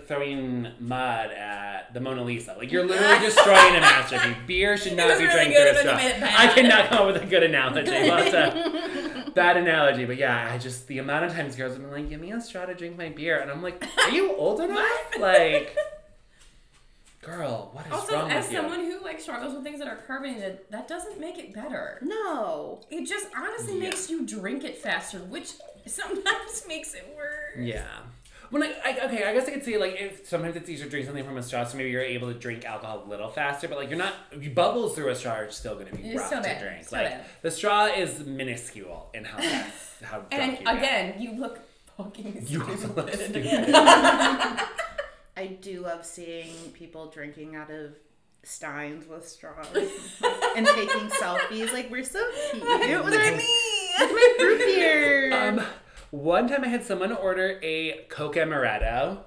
throwing mud at the Mona Lisa. Like, you're literally destroying a masterpiece. Beer should not be drank through a straw. I cannot come up with a good analogy. Lots of bad analogy. But yeah, I just, the amount of times girls have been like, give me a straw to drink my beer. And I'm like, are you old enough? Like, girl, what is wrong with you? Also, as someone who, like, struggles with things that are carbonated, that doesn't make it better. No. It just honestly makes you drink it faster, which... sometimes makes it worse. Yeah. Well, like, I guess I could say, like, if sometimes it's easier to drink something from a straw, so maybe you're able to drink alcohol a little faster, but, like, you're not, bubbles through a straw are still going to be rough to drink. Like, the straw is minuscule in how fast, how drunk you get. And again, you look fucking stupid. I do love seeing people drinking out of steins with straws and taking selfies. Like, we're so cute. What do I mean? Look at my fruit beer. One time I had someone order a Coca Amaretto,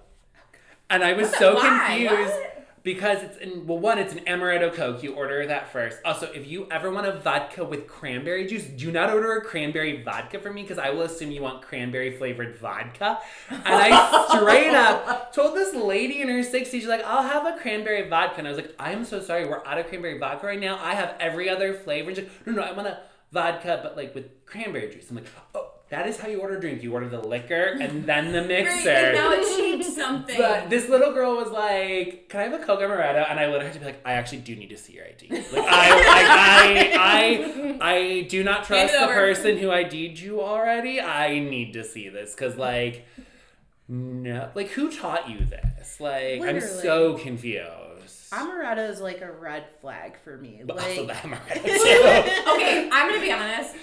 and I was confused because it's it's an Amaretto Coke. You order that first. Also, if you ever want a vodka with cranberry juice, do not order a cranberry vodka from me because I will assume you want cranberry flavored vodka. And I straight up told this lady in her 60s, she's like, I'll have a cranberry vodka. And I was like, I'm so sorry. We're out of cranberry vodka right now. I have every other flavor. And she's like, no, I want to. Vodka, but like with cranberry juice. I'm like, oh, that is how you order a drink. You order the liquor and then the mixer. Right, now it changed something. But this little girl was like, can I have a Coca Amaretto? And I literally had to be like, I actually do need to see your ID. Like, I do not trust the person who ID'd you already. I need to see this because, like, no. Like, who taught you this? Like, literally. I'm so confused. Amaretto is like a red flag for me. But like, also the amaretto too. Okay, I'm gonna be honest.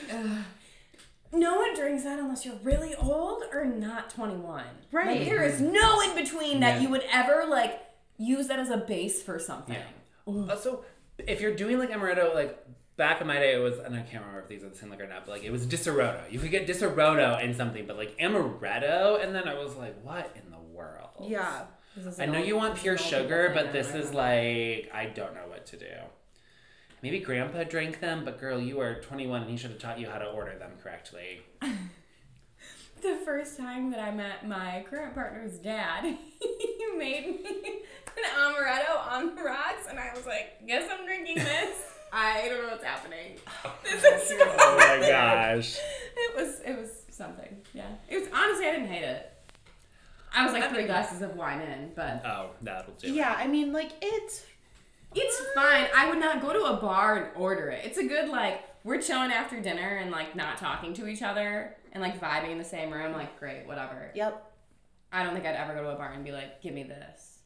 No one drinks that unless you're really old or not 21. Right. Like, there is no in between that you would ever like use that as a base for something. Yeah. Also, if you're doing like amaretto, like back in my day, it was, and I can't remember if these are the same liquor or not, but like it was Disaronno. You could get Disaronno and something, but like amaretto, and then I was like, what in the world? Yeah. I know you want pure sugar, but this is like, I don't know what to do. Maybe Grandpa drank them, but girl, you are 21 and he should have taught you how to order them correctly. The first time that I met my current partner's dad, he made me an amaretto on the rocks, and I was like, guess I'm drinking this. I don't know what's happening. Oh my gosh. It was something, yeah. It was, honestly, I didn't hate it. I was like 3 glasses of wine in, but... Oh, that'll do. Yeah, I mean, like, It's fine. I would not go to a bar and order it. It's a good, like, we're chilling after dinner and, like, not talking to each other and, like, vibing in the same room. Like, great, whatever. Yep. I don't think I'd ever go to a bar and be like, give me this.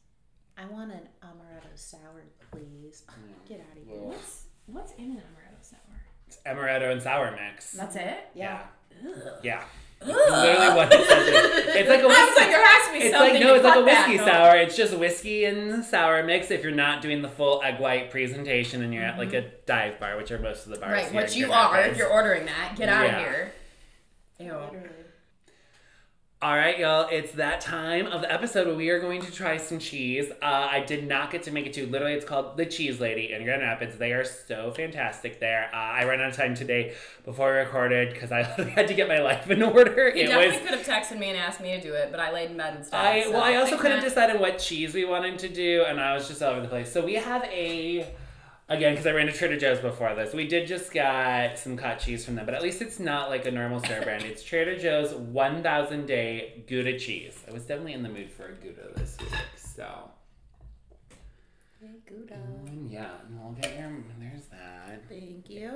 I want an amaretto sour, please. Get out of here. What's in an amaretto sour? It's amaretto and sour mix. That's it? Yeah. Yeah. Literally what it says. It's like a whiskey. I was like, there has to be something. It's like a whiskey sour. It's just whiskey and sour mix. If you're not doing the full egg white presentation and you're at like a dive bar, which are most of the bars. Right, which you are if you're ordering that. Get out of here. Ew. All right, y'all. It's that time of the episode where we are going to try some cheese. I did not get to make it to. Literally, it's called The Cheese Lady in Grand Rapids. They are so fantastic there. I ran out of time today before we recorded because I had to get my life in order. You definitely could have texted me and asked me to do it, but I laid in bed and stuff. I also couldn't decide what cheese we wanted to do, and I was just all over the place. So we have again, because I ran to Trader Joe's before this. We did just get some cottage cheese from them, but at least it's not like a normal store brand. It's Trader Joe's 1,000 Day Gouda cheese. I was definitely in the mood for a Gouda this week, so. Hey, Gouda. Yeah, and we'll get your, there's that. Thank you.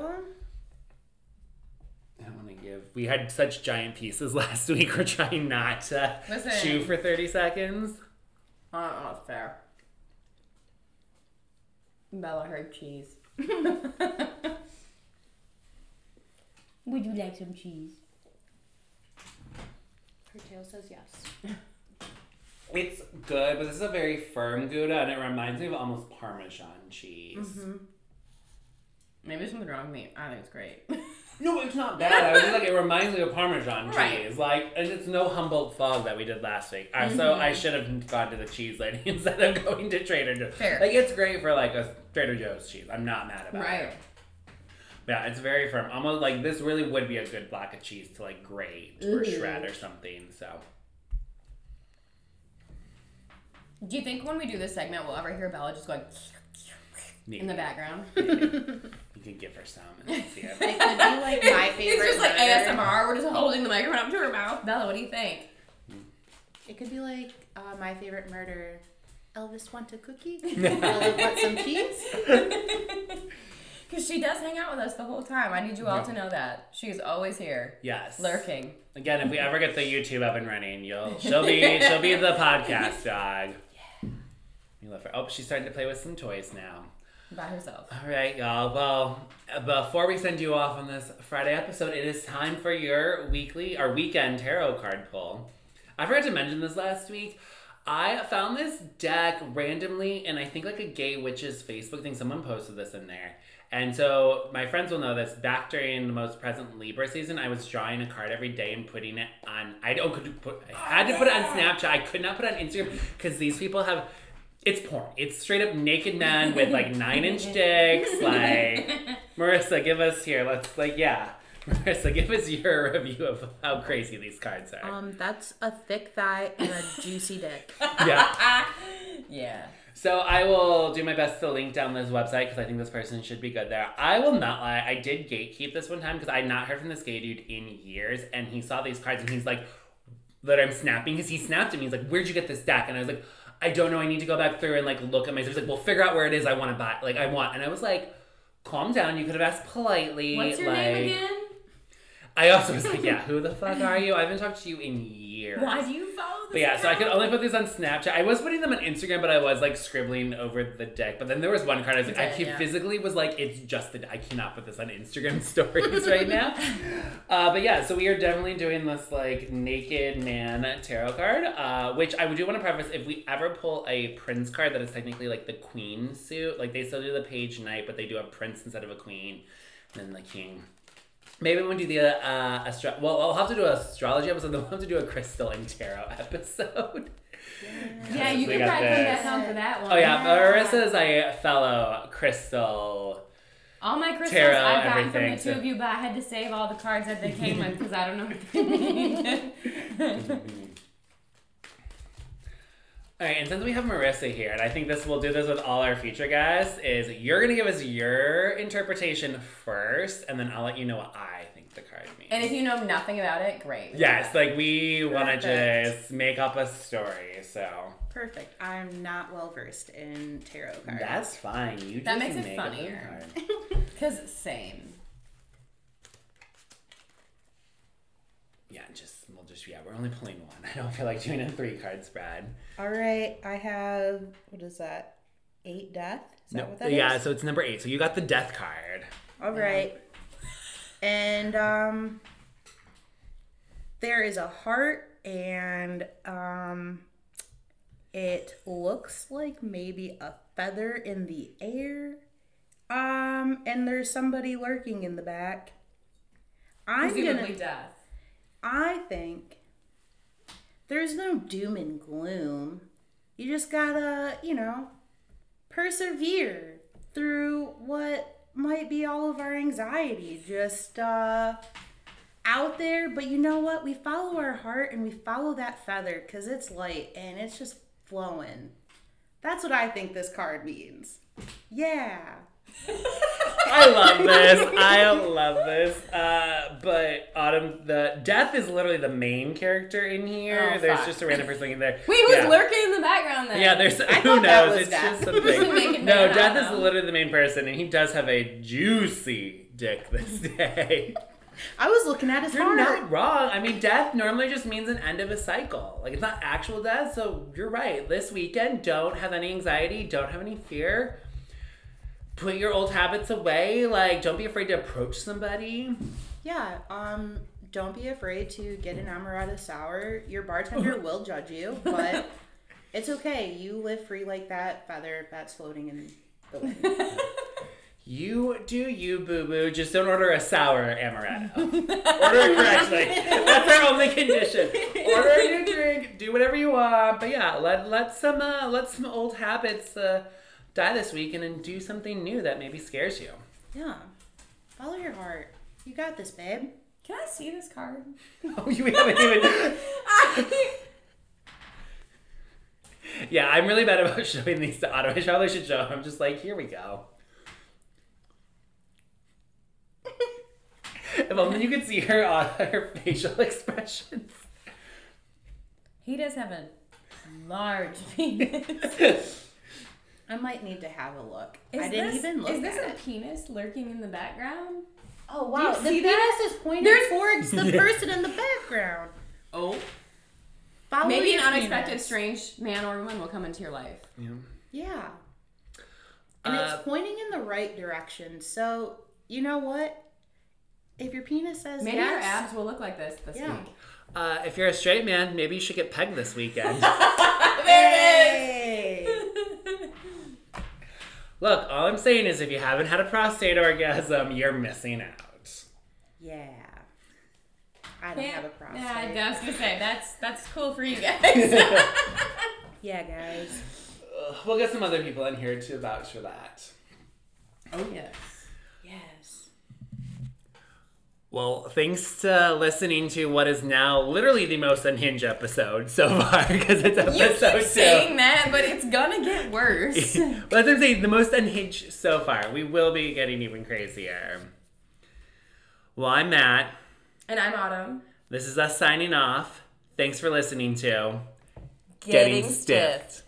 I don't want to give, we had such giant pieces last week. We're trying not to chew for 30 seconds. Oh, it's fair. Bella heard cheese. Would you like some cheese? Her tail says yes. It's good, but this is a very firm Gouda, and it reminds me of almost Parmesan cheese. Mm-hmm. Maybe there's something wrong with me. I think it's great. No, it's not bad. I was just like, it reminds me of Parmesan cheese. Like, and it's no Humboldt Fog that we did last week. So I should have gone to the Cheese Lady instead of going to Trader Joe's. Fair. Like, it's great for like a Trader Joe's cheese. I'm not mad about it. Yeah, it's very firm. Almost like this really would be a good block of cheese to like grate or shred or something. So, do you think when we do this segment, we'll ever hear Bella just going in the background? Yeah. You could give her some and then see it. It could be like my favorite. It's just like ASMR. We're just holding the microphone up to her mouth. Bella, what do you think? It could be like my favorite murder. Elvis want a cookie? Bella want some cheese? Because she does hang out with us the whole time. I need you all to know that. She's always here. Yes. Lurking. Again, if we ever get the YouTube up and running, she'll be the podcast dog. Yeah. We love her. Oh, she's starting to play with some toys now. By herself. All right, y'all. Well, before we send you off on this Friday episode, it is time for your weekly or weekend tarot card pull. I forgot to mention this last week. I found this deck randomly in I think like a gay witches Facebook thing. Someone posted this in there. And so my friends will know this. Back during the most present Libra season, I was drawing a card every day and putting it on. I had to put it on Snapchat. I could not put it on Instagram because these people have... It's porn. It's straight up naked men with like 9-inch dicks. Like, Marissa, give us here. Let's like, yeah. Marissa, give us your review of how crazy these cards are. That's a thick thigh and a juicy dick. Yeah. Yeah. So I will do my best to link down this website because I think this person should be good there. I will not lie. I did gatekeep this one time because I had not heard from this gay dude in years. And he saw these cards and he's like, that I'm snapping. Because he snapped at me. He's like, where'd you get this deck? And I was like, I don't know. I need to go back through and like look at my... He's like, well, figure out where it is. I want to buy it. Like, I want... And I was like, calm down. You could have asked politely. What's your name again? I also was like, yeah, who the fuck are you? I haven't talked to you in years. Why do you follow this? But yeah, account? So I could only put these on Snapchat. I was putting them on Instagram, but I was like scribbling over the deck. But then there was one card I was like, physically was like, it's just the deck. I cannot put this on Instagram stories right now. But yeah, so we are definitely doing this like naked man tarot card, which I do want to preface, if we ever pull a prince card that is technically like the queen suit, like they still do the page knight, but they do a prince instead of a queen, and then the king. Maybe we'll do the I'll have to do an astrology episode. Then we'll have to do a crystal and tarot episode. Yeah, you can probably come back home for that one. Oh yeah, Marissa is a fellow crystal. All my crystals tarot, I've gotten from the two of you, but I had to save all the cards that they came with because I don't know what they need. All right, and since we have Marissa here, and I think we'll do this with all our future guests, is you're going to give us your interpretation first, and then I'll let you know what I think the card means. And if you know nothing about it, great. Yes, like we want to just make up a story, so. Perfect. I'm not well-versed in tarot cards. That's fine. You just makes it funnier. Because same. Yeah, we're only pulling one. I don't feel like doing a 3-card spread. All right, I have, what is that? 8 death? Is that what that is? Yeah, so it's number 8. So you got the death card. All right. And there is a heart, and it looks like maybe a feather in the air. And there's somebody lurking in the back. Presumably death. I think there's no doom and gloom. You just gotta, persevere through what might be all of our anxiety. Just out there. But you know what? We follow our heart and we follow that feather because it's light and it's just flowing. That's what I think this card means. Yeah. I love this. But Autumn, the death is literally the main character in here. There's just a random person in there. Wait, who's lurking in the background then? Yeah, there's who knows? It's death. Just something. No, death is literally the main person, and he does have a juicy dick this day. I was looking at his heart. You're not wrong. I mean, death normally just means an end of a cycle. Like, it's not actual death, so you're right. This weekend, don't have any anxiety, don't have any fear. Put your old habits away. Like, don't be afraid to approach somebody. Yeah. Don't be afraid to get an amaretto sour. Your bartender will judge you, but it's okay. You live free like that feather that's floating in the wind. You do you, boo-boo. Just don't order a sour amaretto. Order it correctly. That's our only condition. Order your drink. Do whatever you want. But yeah, let some old habits die this weekend and do something new that maybe scares you. Yeah. Follow your heart. You got this, babe. Can I see this card? Oh, you haven't even... Yeah, I'm really bad about showing these to Otto. I probably should show him. I'm just like, here we go. If only you could see her facial expressions. He does have a large penis. I might need to have a look. I didn't even look at it. Is this a penis lurking in the background? Oh, wow. The penis is pointing towards the person in the background. Oh. Follow Maybe an unexpected, strange man or woman will come into your life. Yeah. Yeah. And it's pointing in the right direction. So, you know what? If your penis says maybe yes. Maybe your abs will look like this week. If you're a straight man, maybe you should get pegged this weekend. There it is! Look, all I'm saying is if you haven't had a prostate orgasm, you're missing out. Yeah. I don't have a prostate. Yeah, I was going to say, that's cool for you guys. Yeah, guys. We'll get some other people in here to vouch for that. Oh, yes. Yes. Well, thanks to listening to what is now literally the most unhinged episode so far, because it's episode 2. You keep saying that, but it's gonna get worse. Well, that's what I'm saying, the most unhinged so far. We will be getting even crazier. Well, I'm Matt. And I'm Autumn. This is us signing off. Thanks for listening to Getting Stiffed.